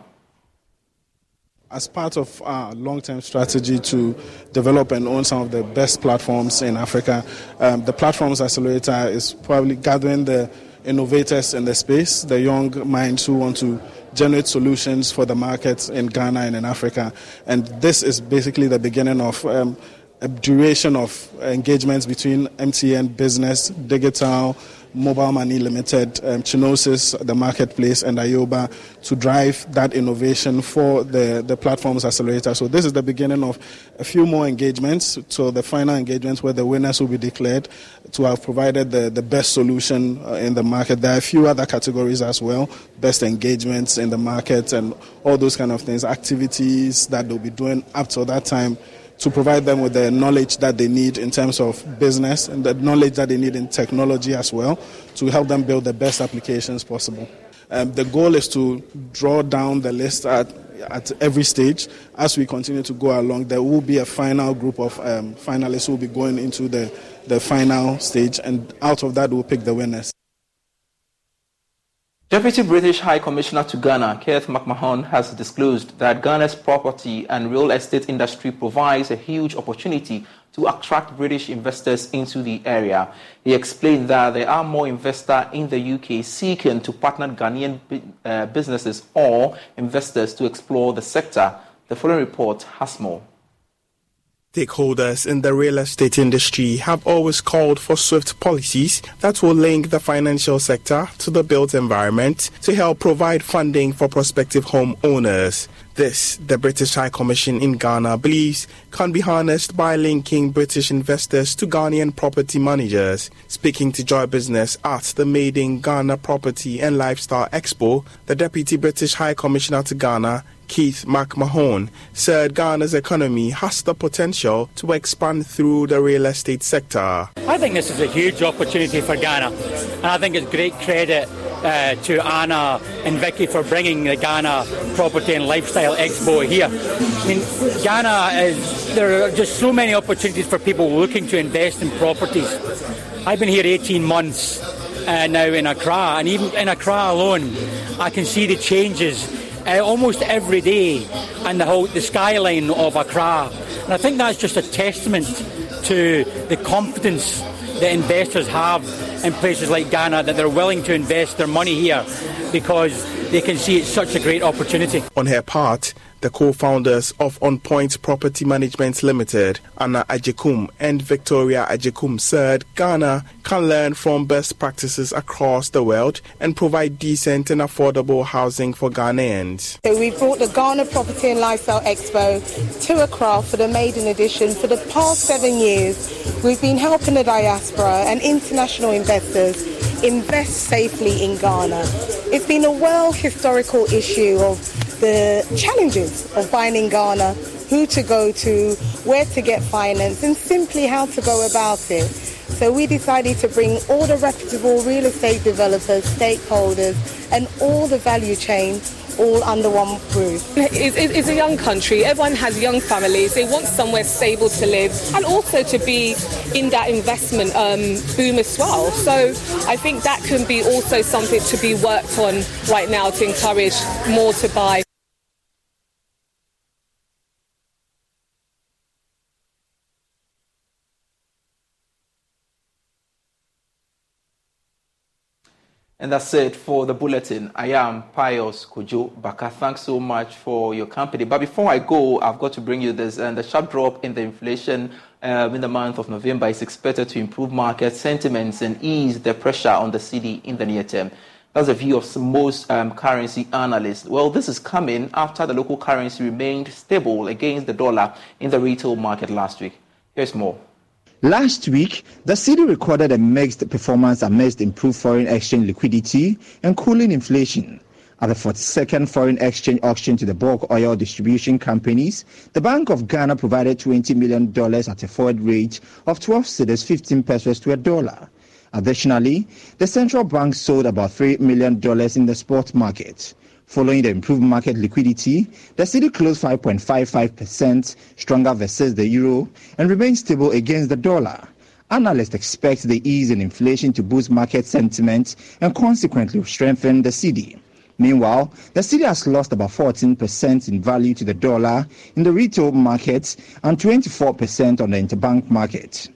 As part of our long-term strategy to develop and own some of the best platforms in Africa, um, the Platforms Accelerator is probably gathering the innovators in the space, the young minds who want to generate solutions for the markets in Ghana and in Africa. And this is basically the beginning of um, a duration of engagements between M T N Business, Digital, Mobile Money Limited, um, Chinosis, the marketplace, and Ayoba to drive that innovation for the, the Platforms Accelerator. So this is the beginning of a few more engagements, so the final engagements where the winners will be declared to have provided the, the best solution uh, in the market. There are a few other categories as well, best engagements in the market and all those kind of things, activities that they'll be doing up till that time, to provide them with the knowledge that they need in terms of business and the knowledge that they need in technology as well to help them build the best applications possible. Um, the goal is to draw down the list at, at every stage. As we continue to go along, there will be a final group of um, finalists who will be going into the, the final stage, and out of that we'll pick the winners. Deputy British High Commissioner to Ghana, Keith McMahon, has disclosed that Ghana's property and real estate industry provides a huge opportunity to attract British investors into the area. He explained that there are more investors in the U K seeking to partner Ghanaian uh, businesses or investors to explore the sector. The following report has more. Stakeholders in the real estate industry have always called for swift policies that will link the financial sector to the built environment to help provide funding for prospective homeowners. This, the British High Commission in Ghana believes, can be harnessed by linking British investors to Ghanaian property managers. Speaking to Joy Business at the Made in Ghana Property and Lifestyle Expo, the Deputy British High Commissioner to Ghana, Keith McMahon, said Ghana's economy has the potential to expand through the real estate sector. I think this is a huge opportunity for Ghana, and I think it's great credit uh, to Anna and Vicky for bringing the Ghana Property and Lifestyle Expo here. I mean, Ghana is, there are just so many opportunities for people looking to invest in properties. I've been here eighteen months uh, now in Accra, and even in Accra alone, I can see the changes Uh, almost every day, and the whole the skyline of Accra. And I think that's just a testament to the confidence that investors have in places like Ghana, that they're willing to invest their money here because they can see it's such a great opportunity. On her part, the co-founders of On Point Property Management Limited, Anna Ajekum and Victoria Ajekum, said Ghana can learn from best practices across the world and provide decent and affordable housing for Ghanaians. So we brought the Ghana Property and Lifestyle Expo to Accra for the Maiden Edition. For the past seven years, we've been helping the diaspora and international investors invest safely in Ghana. It's been a world historical issue of the challenges of buying in Ghana, who to go to, where to get finance, and simply how to go about it. So we decided to bring all the reputable real estate developers, stakeholders, and all the value chain all under one roof. It's, it's a young country. Everyone has young families. They want somewhere stable to live and also to be in that investment um, boom as well. So I think that can be also something to be worked on right now to encourage more to buy. And that's it for the bulletin. I am Pius Kojo Baka. Thanks so much for your company. But before I go, I've got to bring you this. And the sharp drop in the inflation um, in the month of November is expected to improve market sentiments and ease the pressure on the cedi in the near term. That's the view of most um, currency analysts. Well, this is coming after the local currency remained stable against the dollar in the retail market last week. Here's more. Last week, the cedi recorded a mixed performance amidst improved foreign exchange liquidity and cooling inflation. At the forty-second foreign exchange auction to the bulk oil distribution companies, the Bank of Ghana provided twenty million dollars at a forward rate of twelve cedis, fifteen pesos to a dollar. Additionally, the central bank sold about three million dollars in the spot market. Following the improved market liquidity, the cedi closed five point five five percent stronger versus the euro and remained stable against the dollar. Analysts expect the ease in inflation to boost market sentiment and consequently strengthen the cedi. Meanwhile, the cedi has lost about fourteen percent in value to the dollar in the retail market and twenty-four percent on the interbank market.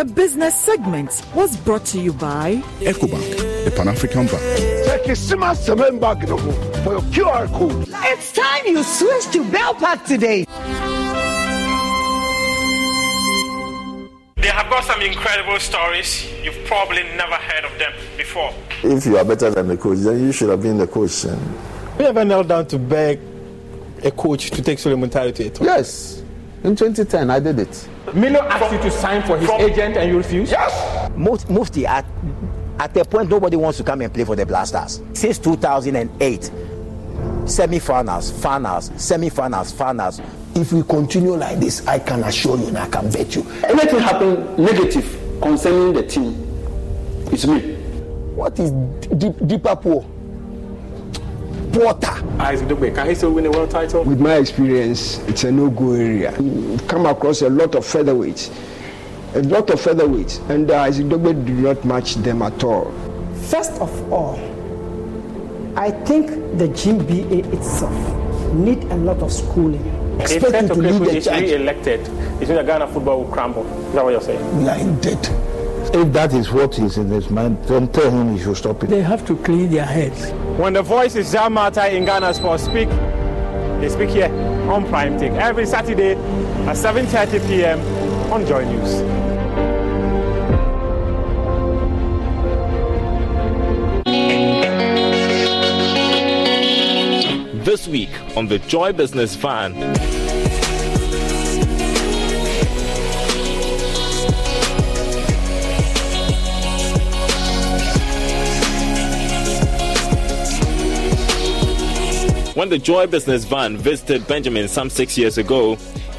The business segment was brought to you by Ecobank, the Pan-African Bank. For your Q R code. It's time you switch to Belpack today. They have got some incredible stories. You've probably never heard of them before. If you are better than the coach, then you should have been the coach. And... we ever knelt down to beg a coach to take Solomon Taro to a talk? Yes. In twenty ten, I did it. Milo asked you to sign for his from, agent and you refused? Yes! Most, mostly, at, at a point, nobody wants to come and play for the Blasters. Since two thousand eight, semi-finals, finals, semi-finals, finals. If we continue like this, I can assure you and I can bet you. Anything happen negative concerning the team, it's me. What is deep, deeper poor? Porter. Can he still win a world title? With my experience, it's a no-go area. We've come across a lot of featherweights, a lot of featherweights, and uh, Isaac Dogbe did not match them at all. First of all, I think the G B A itself need a lot of schooling. Expect if Tetteh Okechukwu is re-elected, it means that Ghana football will crumble. Is that what you're saying? We are in debt. If that is what is in his mind, then tell him he should stop it. They have to clear their heads. When the voices that matter in Ghana sports speak, they speak here on Prime Take every Saturday at seven thirty p.m. on Joy News. This week on the Joy Business Van. When the Joy Business Van visited Benjamin some six years ago,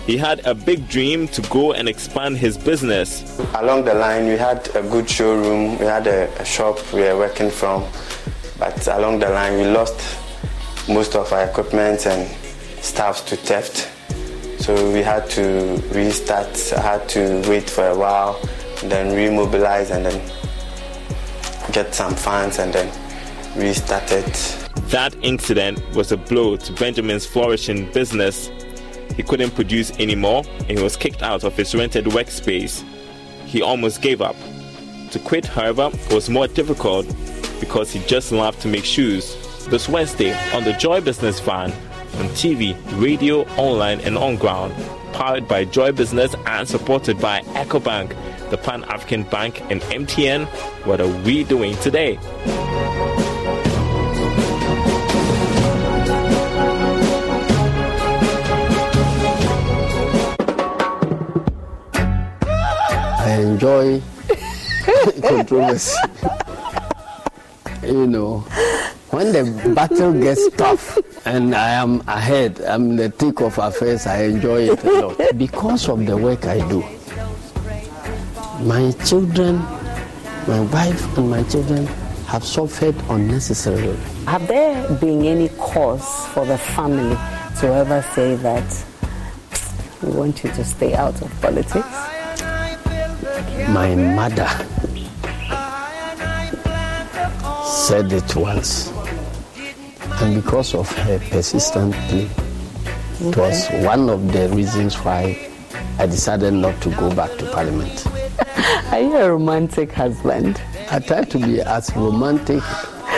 he had a big dream to go and expand his business. Along the line, we had a good showroom, we had a, a shop we were working from, but along the line, we lost most of our equipment and staff to theft. So we had to restart, I had to wait for a while, then remobilize and then get some funds and then restarted. That incident was a blow to Benjamin's flourishing business. He couldn't produce anymore and he was kicked out of his rented workspace. He almost gave up. To quit, however, was more difficult because he just loved to make shoes. This Wednesday on the Joy Business Van, on T V, radio, online and on ground. Powered by Joy Business and supported by Ecobank, the Pan-African Bank and M T N. What are we doing today? Enjoy controversy. You know, when the battle gets tough and I am ahead, I'm in the thick of affairs, I enjoy it a lot. Because of the work I do, my children, my wife and my children have suffered unnecessarily. Have there been any cause for the family to ever say that we want you to stay out of politics? My mother said it once, and because of her persistent plea, okay. It was one of the reasons why I decided not to go back to Parliament. Are you a romantic husband? I try to be as romantic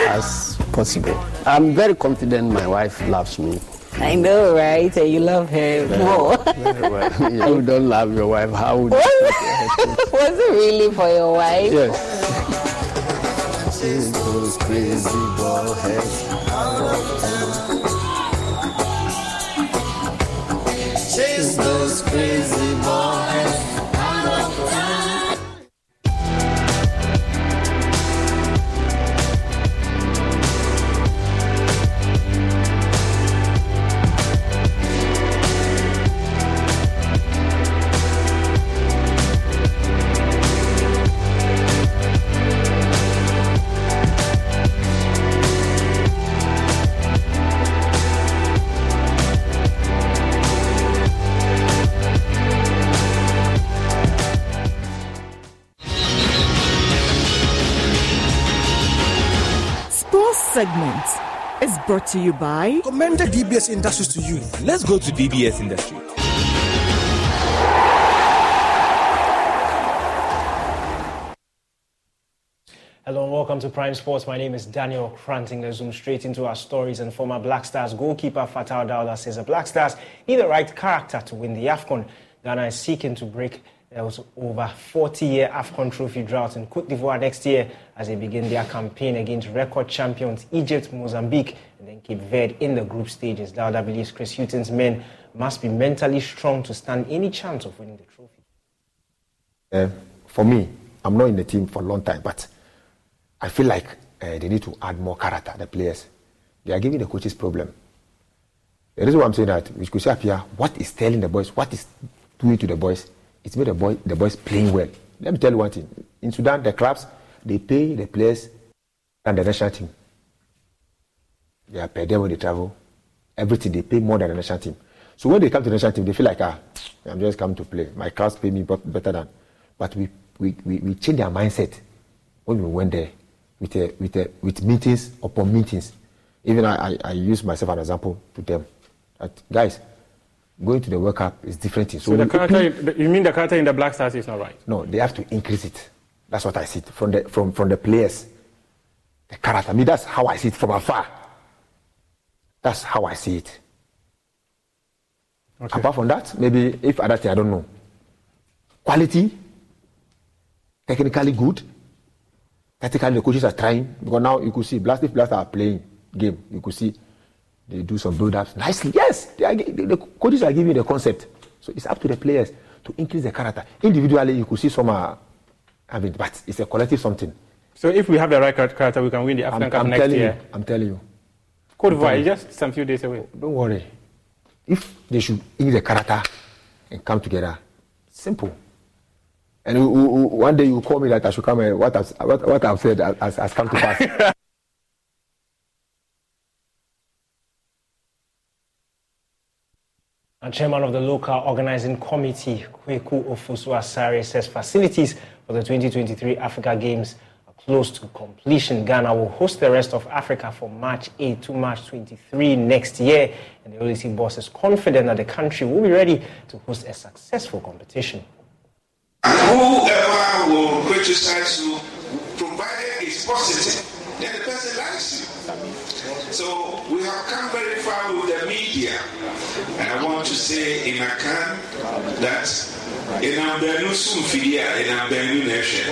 as possible. I'm very confident my wife loves me. I know, right? You love her more. Very well. You don't love your wife. How would you? Was it really for your wife? Yes. She's those crazy bald heads. She's those crazy bald heads. Segment is brought to you by Commended D B S Industries to you. Let's go to D B S Industries. Hello and welcome to Prime Sports. My name is Daniel Cranting. Let's zoom straight into our stories. And former Black Stars goalkeeper Fatou Daouda says the Black Stars need the right character to win the AFCON. Ghana is seeking to break their over forty-year AFCON trophy drought in Cote d'Ivoire next year as they begin their campaign against record champions Egypt, Mozambique, and then Cape Verde in the group stages. Daouda believes Chris Hughton's men must be mentally strong to stand any chance of winning the trophy. Uh, for me, I'm not in the team for a long time, but I feel like uh, they need to add more character, the players. They are giving the coaches problem. The reason why I'm saying that, which could say up here, what is telling the boys, what is doing to the boys, it's made the, boy, the boys playing well. Let me tell you one thing. In Sudan, the clubs, they pay the players and the national team. They are paid them when they travel. Everything, they pay more than the national team. So when they come to the national team, they feel like, ah, I'm just coming to play. My clubs pay me better than. But we, we, we, we change their mindset when we went there. With, a, with, a, with meetings upon meetings. Even I, I, I use myself as an example to them. That guys, going to the World Cup is different. So, so the character, you mean the character in the Black Stars is not right? No, they have to increase it. That's what I see from the, from, from the players. The character. I mean, that's how I see it from afar. That's how I see it. Okay. Apart from that, maybe if other thing, I don't know. Quality, technically good. Tactically, the coaches are trying. Because now you could see, Blast if Blast are playing game, you could see they do some build-ups nicely. Yes, they are, the, the coaches are giving the concept. So it's up to the players to increase the character. Individually, you could see some are having, but it's a collective something. So if we have the right character, we can win the African I'm, Cup I'm next year. You, I'm telling you. Cote d'Ivoire is just some few days away. Don't worry. If they should increase the character and come together, simple. And we, we, we, one day you call me that I should come and what I've, what, what I've said has, has come to pass. And chairman of the local organizing committee, Kweku Ofosu-Asare, says facilities for the twenty twenty-three Africa Games are close to completion. Ghana will host the rest of Africa from March eighth to March twenty-third next year. And the O D C boss is confident that the country will be ready to host a successful competition. And whoever will criticize you, provided it's positive, then the person likes you. So we have come very far with the media. And I want to say in Akan that in Ambenu Sumfidia, in Ambenu Nation,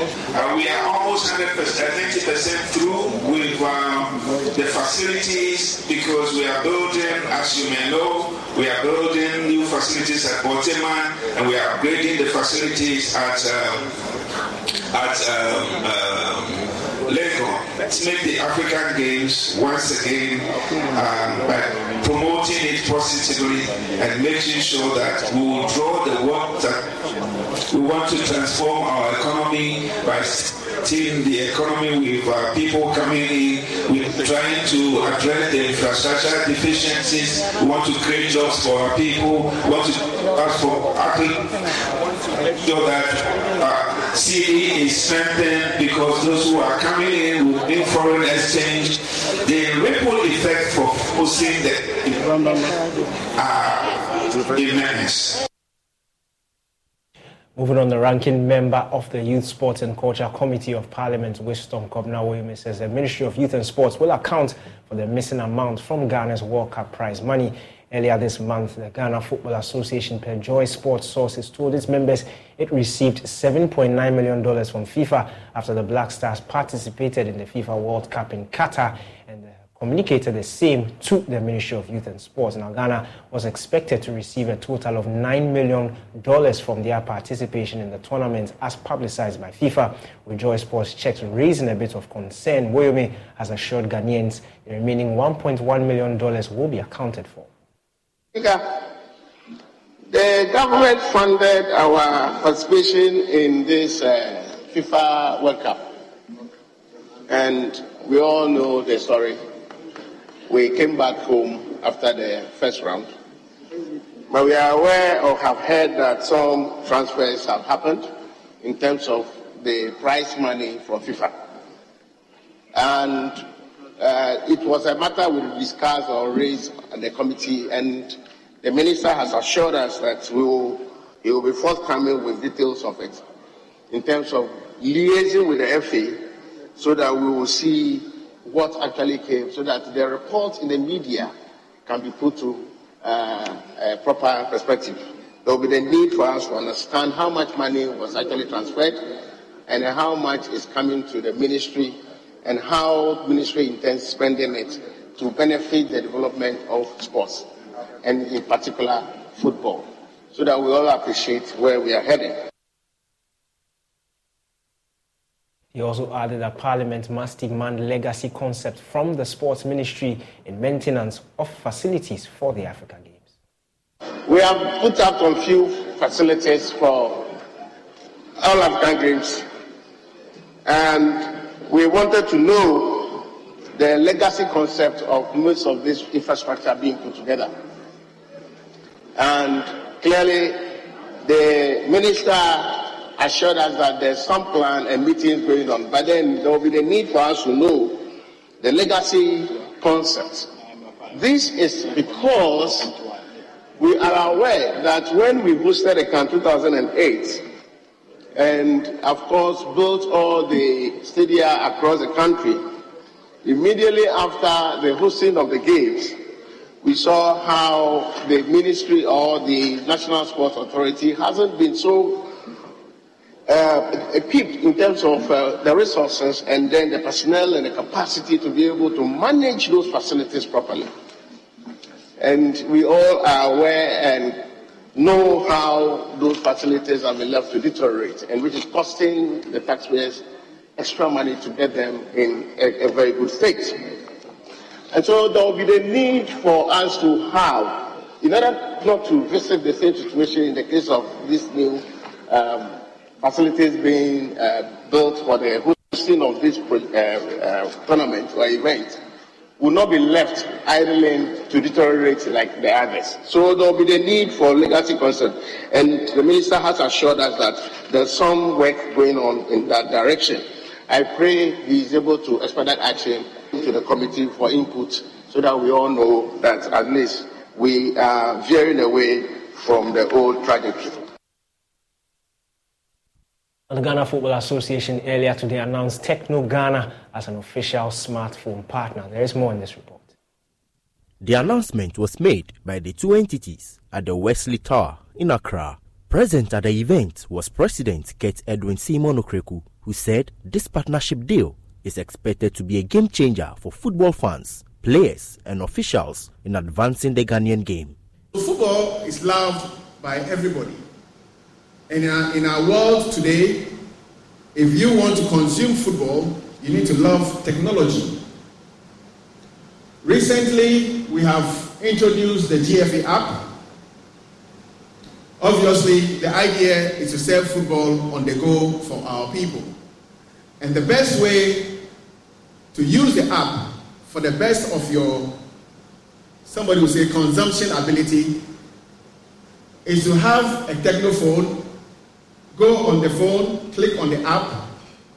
we are almost one hundred percent, ninety percent through with um, the facilities because we are building, as you may know, we are building new facilities at Boteman, and we are upgrading the facilities at um, at um, um, Lekon. Let's make the African Games once again um, by promoting it positively and making sure that we will draw the work that we want to transform our economy by team the economy with uh, people coming in, we're trying to address the infrastructure deficiencies, we want to create jobs for our people, we want to ask for so that uh, C D is strengthened because those who are coming in will in foreign exchange, the ripple effect for hosting the uh, immense. Moving on, the ranking member of the Youth, Sports and Culture Committee of Parliament, Wisdom Kobna-Woyemi, says the Ministry of Youth and Sports will account for the missing amount from Ghana's World Cup prize money. Earlier this month, the Ghana Football Association, per Joy Sports sources, told its members it received seven point nine million dollars from FIFA after the Black Stars participated in the FIFA World Cup in Qatar and communicated the same to the Ministry of Youth and Sports. Now, Ghana was expected to receive a total of nine million dollars from their participation in the tournament, as publicized by FIFA, with Joy Sports checks raising a bit of concern. Woyemi has assured Ghanaians the remaining one point one million dollars will be accounted for. The government funded our participation in this uh, FIFA World Cup. And we all know the story. We came back home after the first round. But we are aware or have heard that some transfers have happened in terms of the prize money from FIFA. And uh, it was a matter we discussed or raised at the committee, and the minister has assured us that we will, he will be forthcoming with details of it in terms of liaising with the F A so that we will see what actually came, so that the report in the media can be put to uh, a proper perspective. There will be the need for us to understand how much money was actually transferred and how much is coming to the ministry and how ministry intends spending it to benefit the development of sports, and in particular football, so that we all appreciate where we are heading. He also added that Parliament must demand legacy concepts from the Sports Ministry in maintenance of facilities for the African Games. We have put up on few facilities for all African Games, and we wanted to know the legacy concept of most of this infrastructure being put together. And clearly, the minister assured us that there's some plan and meetings going on, but then there will be the need for us to know the legacy concept. This is because we are aware that when we hosted the camp in two thousand eight, and of course built all the stadia across the country, immediately after the hosting of the games, we saw how the ministry or the National Sports Authority hasn't been so Uh, equipped in terms of uh, the resources and then the personnel and the capacity to be able to manage those facilities properly. And we all are aware and know how those facilities have been left to deteriorate, and which is costing the taxpayers extra money to get them in a, a very good state. And so there will be the need for us to have, in order not to visit the same situation in the case of this new um, facilities being uh, built for the hosting of this uh, uh, tournament or event, will not be left idling to deteriorate like the others. So there will be the need for legacy concept, and the minister has assured us that there's some work going on in that direction. I pray he is able to expedite action to the committee for input, so that we all know that at least we are veering away from the old trajectory. The Ghana Football Association earlier today announced Tecno Ghana as an official smartphone partner. There is more in this report. The announcement was made by the two entities at the Wesley Tower in Accra. Present at the event was President Kate Edwin Simon Okreku, who said this partnership deal is expected to be a game changer for football fans, players and officials in advancing the Ghanaian game. Football is loved by everybody. In our, in our world today, if you want to consume football, you need to love technology. Recently, we have introduced the G F A app. Obviously, the idea is to serve football on the go for our people. And the best way to use the app for the best of your, somebody will say, consumption ability, is to have a technophone. Go on the phone, click on the app,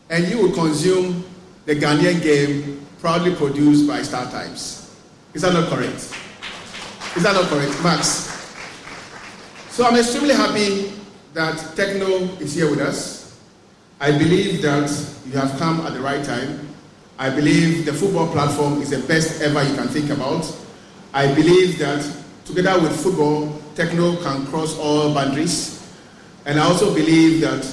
and you will consume the Ghanaian game proudly produced by Star Times. Is that not correct? Is that not correct, Max? So I'm extremely happy that Tecno is here with us. I believe that you have come at the right time. I believe the football platform is the best ever you can think about. I believe that together with football, Tecno can cross all boundaries. And I also believe that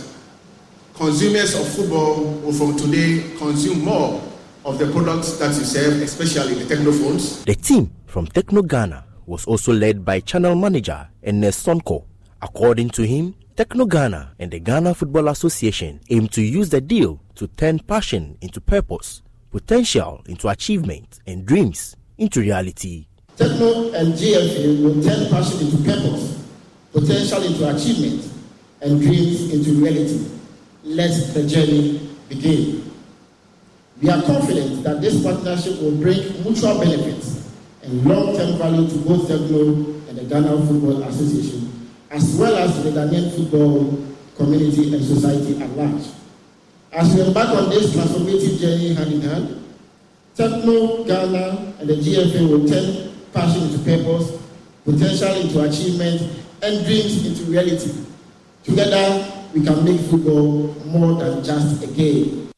consumers of football will from today consume more of the products that you serve, especially the technophones. The team from Tecno Ghana was also led by channel manager Ernest Sonko. According to him, Tecno Ghana and the Ghana Football Association aim to use the deal to turn passion into purpose, potential into achievement, and dreams into reality. Tecno and G F A will turn passion into purpose, potential into achievement, and dreams into reality. Let the journey begin. We are confident that this partnership will bring mutual benefits and long-term value to both Tecno and the Ghana Football Association, as well as to the Ghanaian football community and society at large. As we embark on this transformative journey hand in hand, Tecno, Ghana, and the G F A will turn passion into purpose, potential into achievement, and dreams into reality. Together, we can make football more than just a game.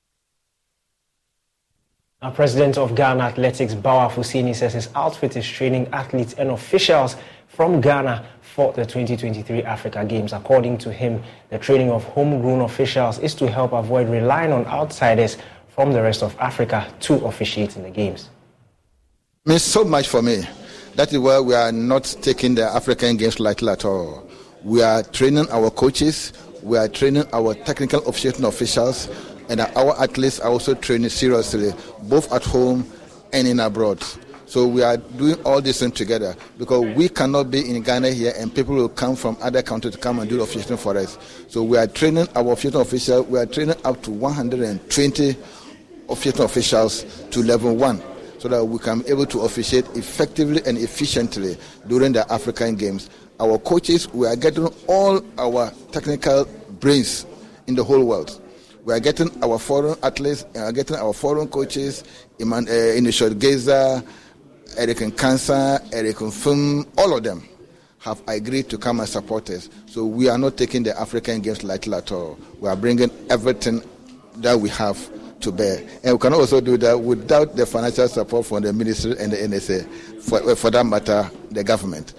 President of Ghana Athletics, Bawa Fusini, says his outfit is training athletes and officials from Ghana for the twenty twenty-three Africa Games. According to him, the training of homegrown officials is to help avoid relying on outsiders from the rest of Africa to officiate in the Games. It means so much for me. That is why we are not taking the African Games lightly at all. We are training our coaches, we are training our technical officiating officials, and our athletes are also training seriously, both at home and in abroad. So we are doing all this thing together, because we cannot be in Ghana here and people will come from other countries to come and do the officiating for us. So we are training our officiating officials, we are training up to one hundred twenty officiating officials to level one, so that we can be able to officiate effectively and efficiently during the African Games. Our coaches, we are getting all our technical brains in the whole world. We are getting our foreign athletes, we are getting our foreign coaches, Iman, uh, Inishod Geza, Eric Nkansa, Eric Nfum, all of them have agreed to come and support us. So we are not taking the African Games lightly at all. We are bringing everything that we have to bear. And we can also do that without the financial support from the ministry and the N S A, for, for that matter, the government.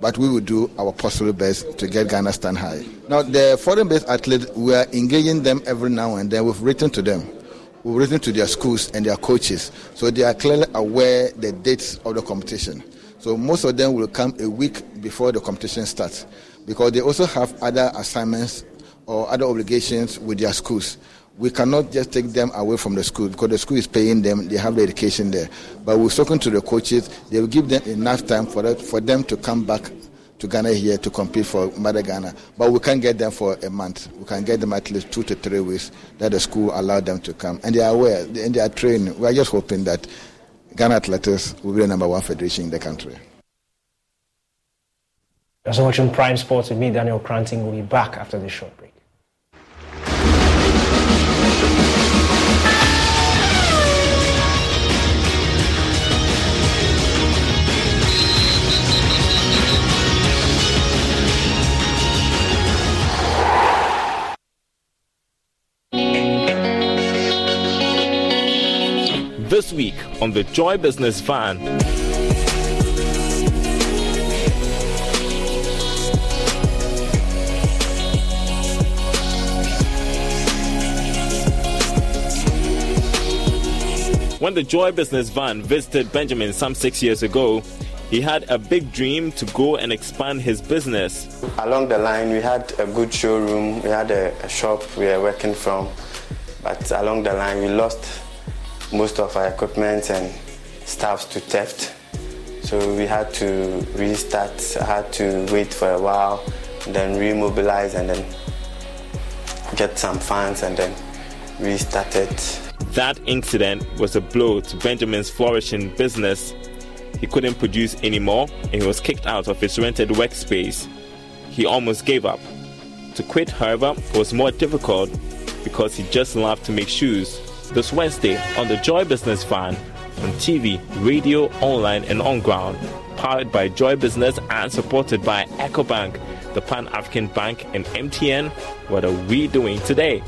But we will do our possible best to get Ghana stand high. Now, the foreign-based athletes, we are engaging them every now and then. We've written to them. We've written to their schools and their coaches. So they are clearly aware the dates of the competition. So most of them will come a week before the competition starts, because they also have other assignments or other obligations with their schools. We cannot just take them away from the school, because the school is paying them, they have the education there. But we're talking to the coaches, they will give them enough time for that, for them to come back to Ghana here to compete for Mother Ghana. But we can't get them for a month. We can get them at least two to three weeks that the school allowed them to come. And they are aware, and they are trained. We are just hoping that Ghana Athletics will be the number one federation in the country. You're also watching Prime Sports with me, Daniel Cranting. We'll be back after this short break. This week on the Joy Business Van. When the Joy Business Van visited Benjamin some six years ago, he had a big dream to go and expand his business. Along the line, we had a good showroom, we had a, a shop we were working from, but along the line, we lost most of our equipment and staffs to theft. So we had to restart, I had to wait for a while, then remobilize and then get some funds and then restart it. That incident was a blow to Benjamin's flourishing business. He couldn't produce anymore and he was kicked out of his rented workspace. He almost gave up. To quit, however, was more difficult because he just loved to make shoes. This Wednesday on the Joy Business Fan on T V, radio, online and on ground. Powered by Joy Business and supported by Ecobank, the Pan-African Bank and M T N. What are we doing today?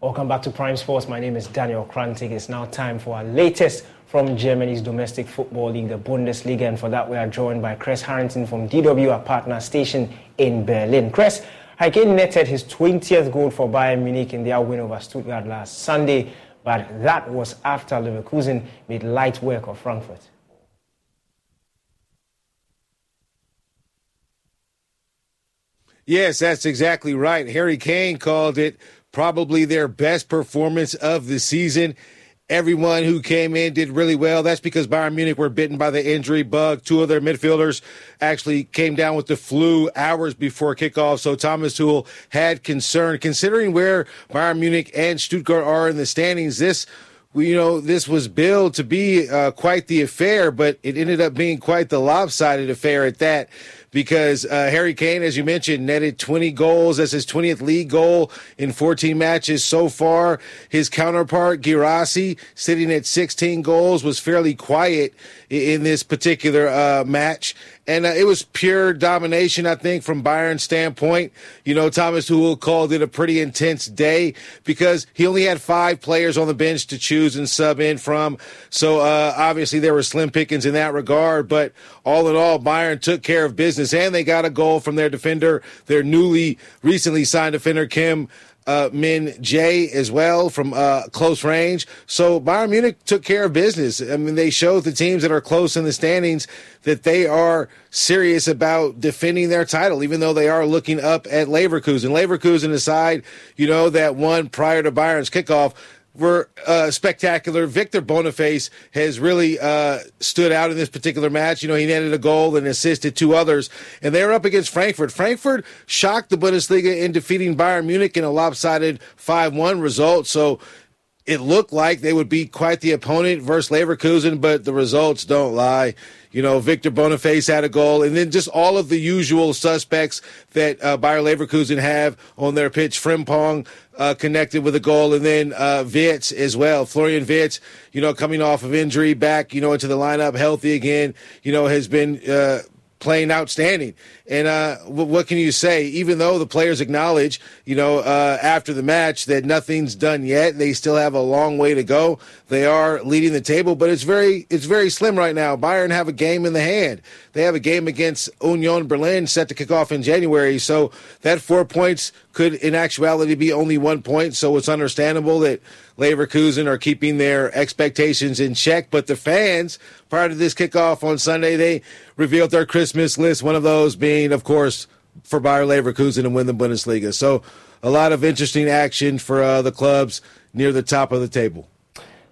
Welcome back to Prime Sports. My name is Daniel Krantig. It's now time for our latest from Germany's domestic football league, the Bundesliga. And for that, we are joined by Chris Harrington from D W, our partner station in Berlin. Chris, Hake netted his twentieth goal for Bayern Munich in their win over Stuttgart last Sunday. But that was after Leverkusen made light work of Frankfurt. Yes, that's exactly right. Harry Kane called it probably their best performance of the season. Everyone who came in did really well. That's because Bayern Munich were bitten by the injury bug. Two of their midfielders actually came down with the flu hours before kickoff, so Thomas Tuchel had concern. Considering where Bayern Munich and Stuttgart are in the standings, this you know, this was billed to be uh, quite the affair, but it ended up being quite the lopsided affair at that, because uh, Harry Kane, as you mentioned, netted twenty goals. That's his twentieth league goal in fourteen matches so far. His counterpart, Girassi, sitting at sixteen goals, was fairly quiet in this particular uh, match. And uh, it was pure domination, I think, from Bayern's standpoint. You know, Thomas Tuchel called it a pretty intense day because he only had five players on the bench to choose and sub in from. So, uh, obviously, there were slim pickings in that regard. But all in all, Bayern took care of business, and they got a goal from their defender, their newly, recently signed defender, Kim Uh, Min Jae, as well, from uh, close range. So Bayern Munich took care of business. I mean, they showed the teams that are close in the standings that they are serious about defending their title, even though they are looking up at Leverkusen. Leverkusen aside, you know, that one prior to Bayern's kickoff, were uh, spectacular. Victor Boniface has really uh, stood out in this particular match. You know, he netted a goal and assisted two others, and they were up against Frankfurt. Frankfurt shocked the Bundesliga in defeating Bayern Munich in a lopsided five one result, so it looked like they would be quite the opponent versus Leverkusen, but the results don't lie. You know, Victor Boniface had a goal, and then just all of the usual suspects that uh, Bayer Leverkusen have on their pitch. Frimpong uh, connected with a goal, and then uh, Wirtz as well. Florian Wirtz, you know, coming off of injury, back, you know, into the lineup, healthy again, you know, has been uh, playing outstanding. And uh, w- what can you say? Even though the players acknowledge, you know, uh, after the match that nothing's done yet, they still have a long way to go. They are leading the table, but it's very it's very slim right now. Bayern have a game in the hand. They have a game against Union Berlin set to kick off in January, so that four points could in actuality be only one point, so it's understandable that Leverkusen are keeping their expectations in check. But the fans, prior to this kickoff on Sunday, they revealed their Christmas list, one of those being, of course, for Bayer Leverkusen to win the Bundesliga. So a lot of interesting action for uh, the clubs near the top of the table.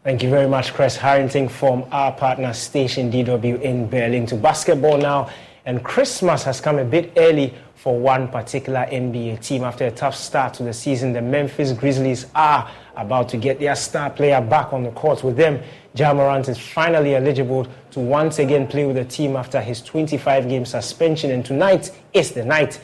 Thank you very much, Chris Harrington, from our partner station D W in Berlin. To basketball now, and Christmas has come a bit early for one particular N B A team. After a tough start to the season, the Memphis Grizzlies are about to get their star player back on the court. With them, Ja Morant is finally eligible to once again play with the team after his twenty-five game suspension, and tonight is the night.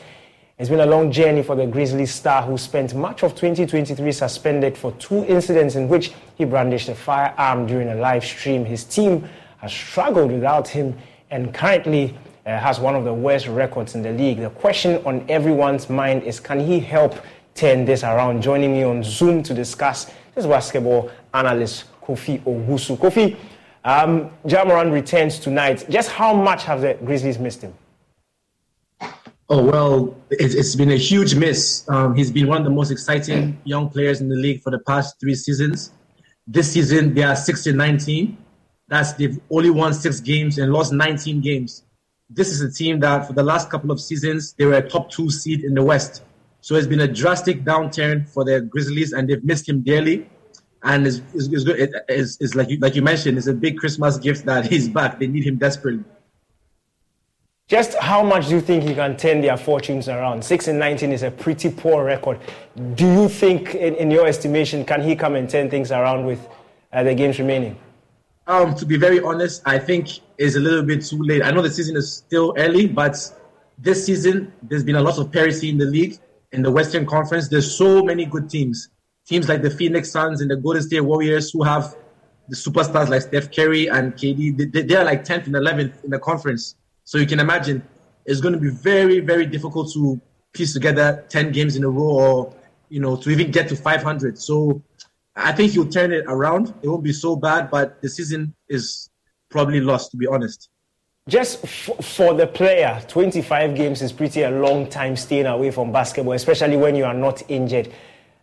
It's been a long journey for the Grizzlies star, who spent much of twenty twenty-three suspended for two incidents in which he brandished a firearm during a live stream. His team has struggled without him and currently uh, has one of the worst records in the league. The question on everyone's mind is, can he help turn this around? Joining me on Zoom to discuss is basketball analyst Kofi Owusu. Kofi, um, Ja Morant returns tonight. Just how much have the Grizzlies missed him? Oh, well, it's, it's been a huge miss. Um, he's been one of the most exciting young players in the league for the past three seasons. This season, they are six and nineteen. That's they've only won six games and lost nineteen games. This is a team that for the last couple of seasons, they were a top two seed in the West. So it's been a drastic downturn for the Grizzlies, and they've missed him dearly. And it's, it's, it's, good. It, it's, it's like, you, like you mentioned, it's a big Christmas gift that he's back. They need him desperately. Just how much do you think he can turn their fortunes around? six and nineteen is a pretty poor record. Do you think, in, in your estimation, can he come and turn things around with uh, the games remaining? Um, to be very honest, I think it's a little bit too late. I know the season is still early, but this season there's been a lot of parity in the league. In the Western Conference, there's so many good teams. Teams like the Phoenix Suns and the Golden State Warriors, who have the superstars like Steph Curry and K D. They, they are like tenth and eleventh in the conference. So you can imagine it's going to be very, very difficult to piece together ten games in a row, or, you know, to even get to five hundred. So I think he'll turn it around. It won't be so bad, but the season is probably lost, to be honest. Just f- for the player, twenty-five games is pretty a long time staying away from basketball, especially when you are not injured.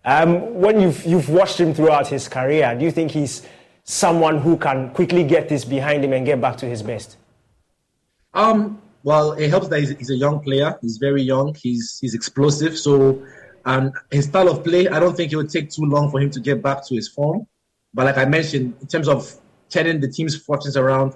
Um, when you've, you've watched him throughout his career, do you think he's someone who can quickly get this behind him and get back to his best? Um, well, it helps that he's, he's a young player. He's very young. He's he's explosive. So um, his style of play, I don't think it would take too long for him to get back to his form. But like I mentioned, in terms of turning the team's fortunes around,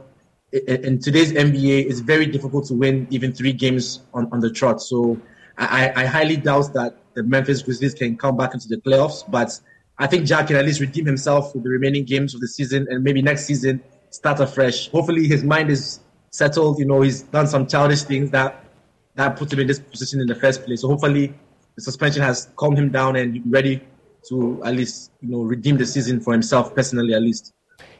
in today's N B A, it's very difficult to win even three games on, on the trot. So I, I highly doubt that the Memphis Grizzlies can come back into the playoffs. But I think Jack can at least redeem himself with the remaining games of the season, and maybe next season start afresh. Hopefully his mind is settled. You know, he's done some childish things that, that put him in this position in the first place. So hopefully the suspension has calmed him down and ready to at least, you know, redeem the season for himself personally at least.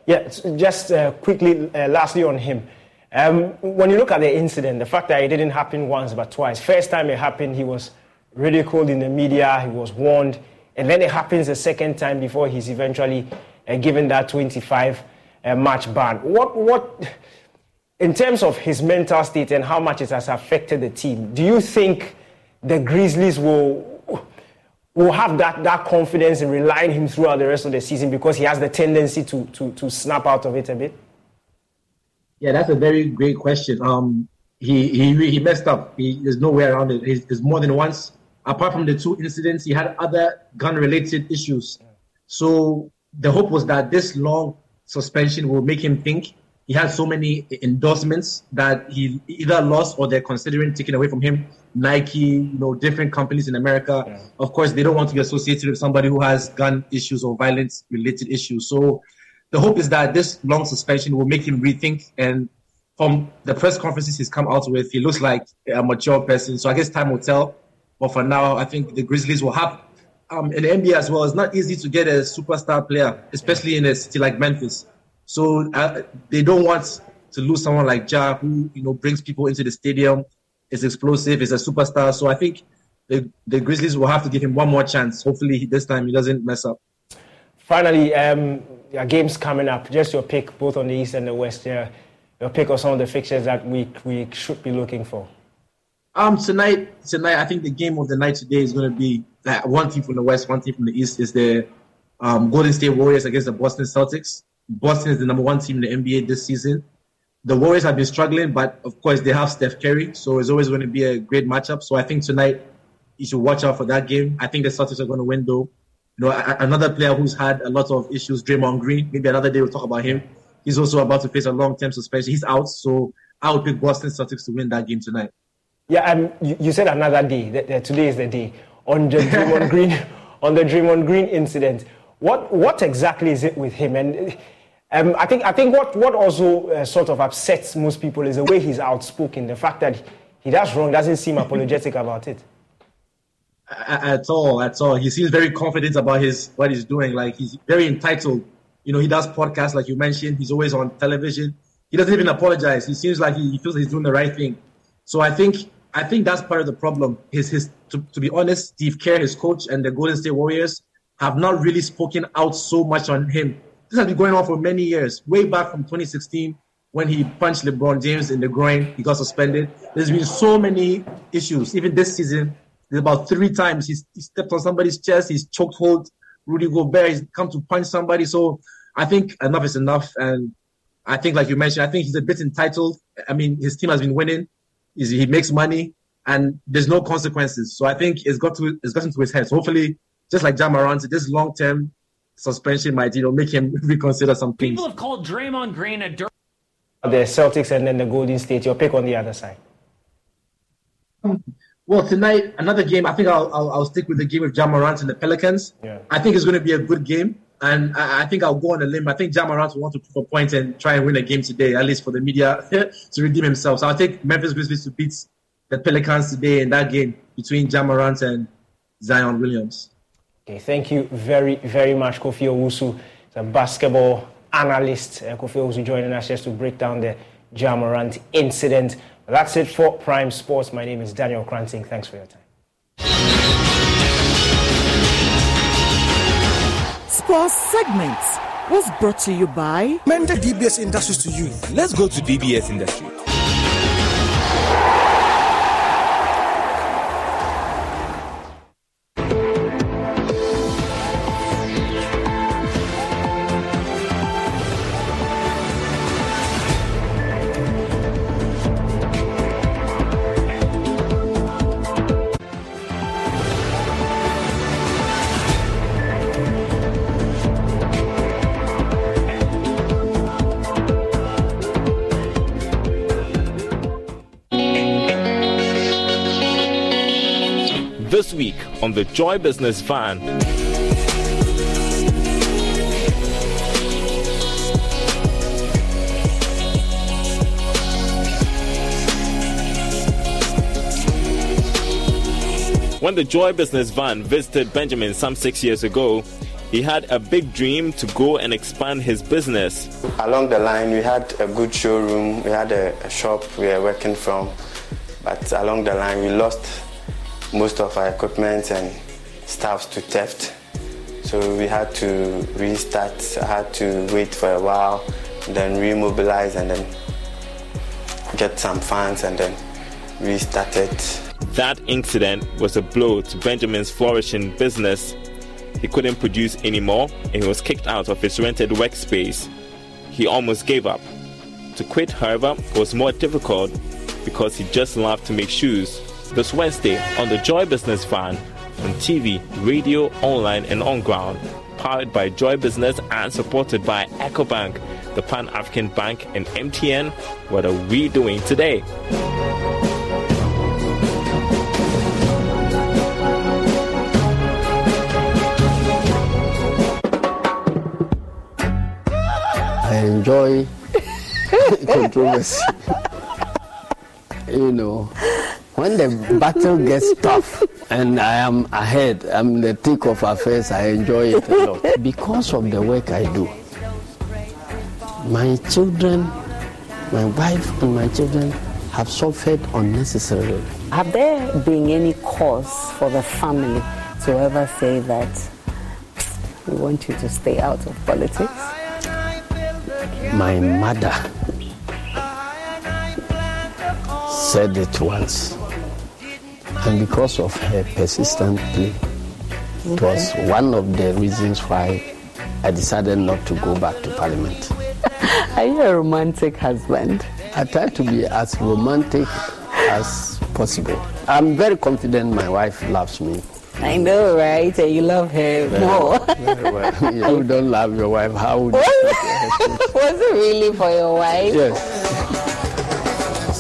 Yeah, just uh, quickly, uh, lastly on him. Um, when you look at the incident, the fact that it didn't happen once but twice. First time it happened, he was ridiculed in the media, he was warned, and then it happens a second time before he's eventually uh, given that twenty-five match uh, ban. What, what, in terms of his mental state and how much it has affected the team, do you think the Grizzlies will... will have that, that confidence in relying him throughout the rest of the season, because he has the tendency to, to, to snap out of it a bit? Yeah, that's a very great question. Um, he, he he messed up. He, there's no way around it. He's, there's more than once. Apart from the two incidents, he had other gun-related issues. So the hope was that this long suspension will make him think. He had so many endorsements that he either lost or they're considering taking away from him. Nike, you know, different companies in America. Yeah. Of course, they don't want to be associated with somebody who has gun issues or violence-related issues. So the hope is that this long suspension will make him rethink. And from the press conferences he's come out with, he looks like a mature person. So I guess time will tell. But for now, I think the Grizzlies will have, um, in the N B A as well, it's not easy to get a superstar player, especially in a city like Memphis. So uh, they don't want to lose someone like Ja, who, you know, brings people into the stadium, is explosive, is a superstar. So I think the, the Grizzlies will have to give him one more chance. Hopefully this time he doesn't mess up. Finally, um, your game's coming up. Just your pick, both on the East and the West. Uh, your pick of some of the fixtures that we we should be looking for. Um, tonight, tonight I think the game of the night today is going to be that one team from the West, one team from the East. Is the um, Golden State Warriors against the Boston Celtics. Boston is the number one team in the N B A this season. The Warriors have been struggling, but of course they have Steph Curry, so it's always going to be a great matchup. So I think tonight you should watch out for that game. I think the Celtics are going to win, though. You know, another player who's had a lot of issues, Draymond Green. Maybe another day we'll talk about him. He's also about to face a long-term suspension. He's out, so I would pick Boston Celtics to win that game tonight. Yeah, um, you, you said another day. The, the, today is the day on the Draymond Green on the Draymond Green incident. What what exactly is it with him? And Um, I think I think what, what also uh, sort of upsets most people is the way he's outspoken. The fact that he does wrong doesn't seem apologetic about it. At all, at all. He seems very confident about his what he's doing. Like, he's very entitled. You know, he does podcasts, like you mentioned. He's always on television. He doesn't even apologize. He seems like he, he feels he's doing the right thing. So I think I think that's part of the problem. His his to, to be honest, Steve Kerr, his coach, and the Golden State Warriors have not really spoken out so much on him. This has been going on for many years, way back from twenty sixteen when he punched LeBron James in the groin. He got suspended. There's been so many issues. Even this season, there's about three times he's, he stepped on somebody's chest. He's choked hold Rudy Gobert. He's come to punch somebody. So I think enough is enough. And I think, like you mentioned, I think he's a bit entitled. I mean, his team has been winning. He's, he makes money, and there's no consequences. So I think it's got to it's gotten to his head. So hopefully, just like Ja Morant, this long-term suspension might, you know, make him reconsider some things. People have called Draymond Green a dirt. The Celtics and then the Golden State. Your pick on the other side. Um, well, tonight another game. I think I'll I'll, I'll stick with the game with Ja Morant and the Pelicans. Yeah. I think it's going to be a good game, and I, I think I'll go on a limb. I think Ja Morant will want to prove a point and try and win a game today, at least for the media to redeem himself. So I'll take Memphis Grizzlies to beat the Pelicans today in that game between Ja Morant and Zion Williamson. Okay, thank you very, very much, Kofi Owusu, the basketball analyst. Uh, Kofi Owusu joining us just to break down the Ja Morant incident. Well, that's it for Prime Sports. My name is Daniel Kranting. Thanks for your time. Sports segments was brought to you by Mentor D B S Industries to you. Let's go to D B S Industries. this week on the Joy Business Van. When the Joy Business Van visited Benjamin some six years ago, he had a big dream to go and expand his business. Along the line, we had a good showroom, we had a, a shop we were working from, but along the line, we lost most of our equipment and staffs to theft. So we had to restart, I had to wait for a while, then remobilize and then get some funds and then restart it. That incident was a blow to Benjamin's flourishing business. He couldn't produce anymore and he was kicked out of his rented workspace. He almost gave up. To quit, however, was more difficult because he just loved to make shoes. This Wednesday on the Joy Business Van, on T V, radio, online and on ground. Powered by Joy Business and supported by Ecobank, the Pan-African Bank and M T N. What are we doing today? Enjoy controversy. You know, when the battle gets tough and I am ahead, I'm in the thick of affairs, I enjoy it a lot. Because of the work I do, my children, my wife and my children have suffered unnecessarily. Have there been any cause for the family to ever say that we want you to stay out of politics? My mother said it once, and because of her persistent plea, okay, it was one of the reasons why I decided not to go back to Parliament. Are you a romantic husband? I try to be as romantic as possible. I'm very confident my wife loves me. I know, right? And you love her very more. Very well. You I, don't love your wife. How would you? Was it really for your wife? Yes.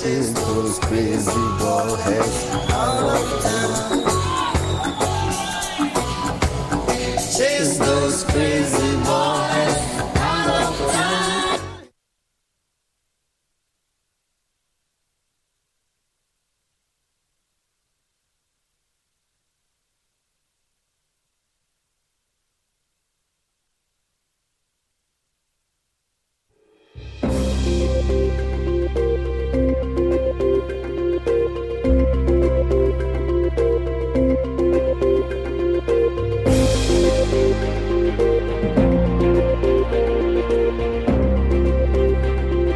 She's those crazy bald heads. She's those crazy.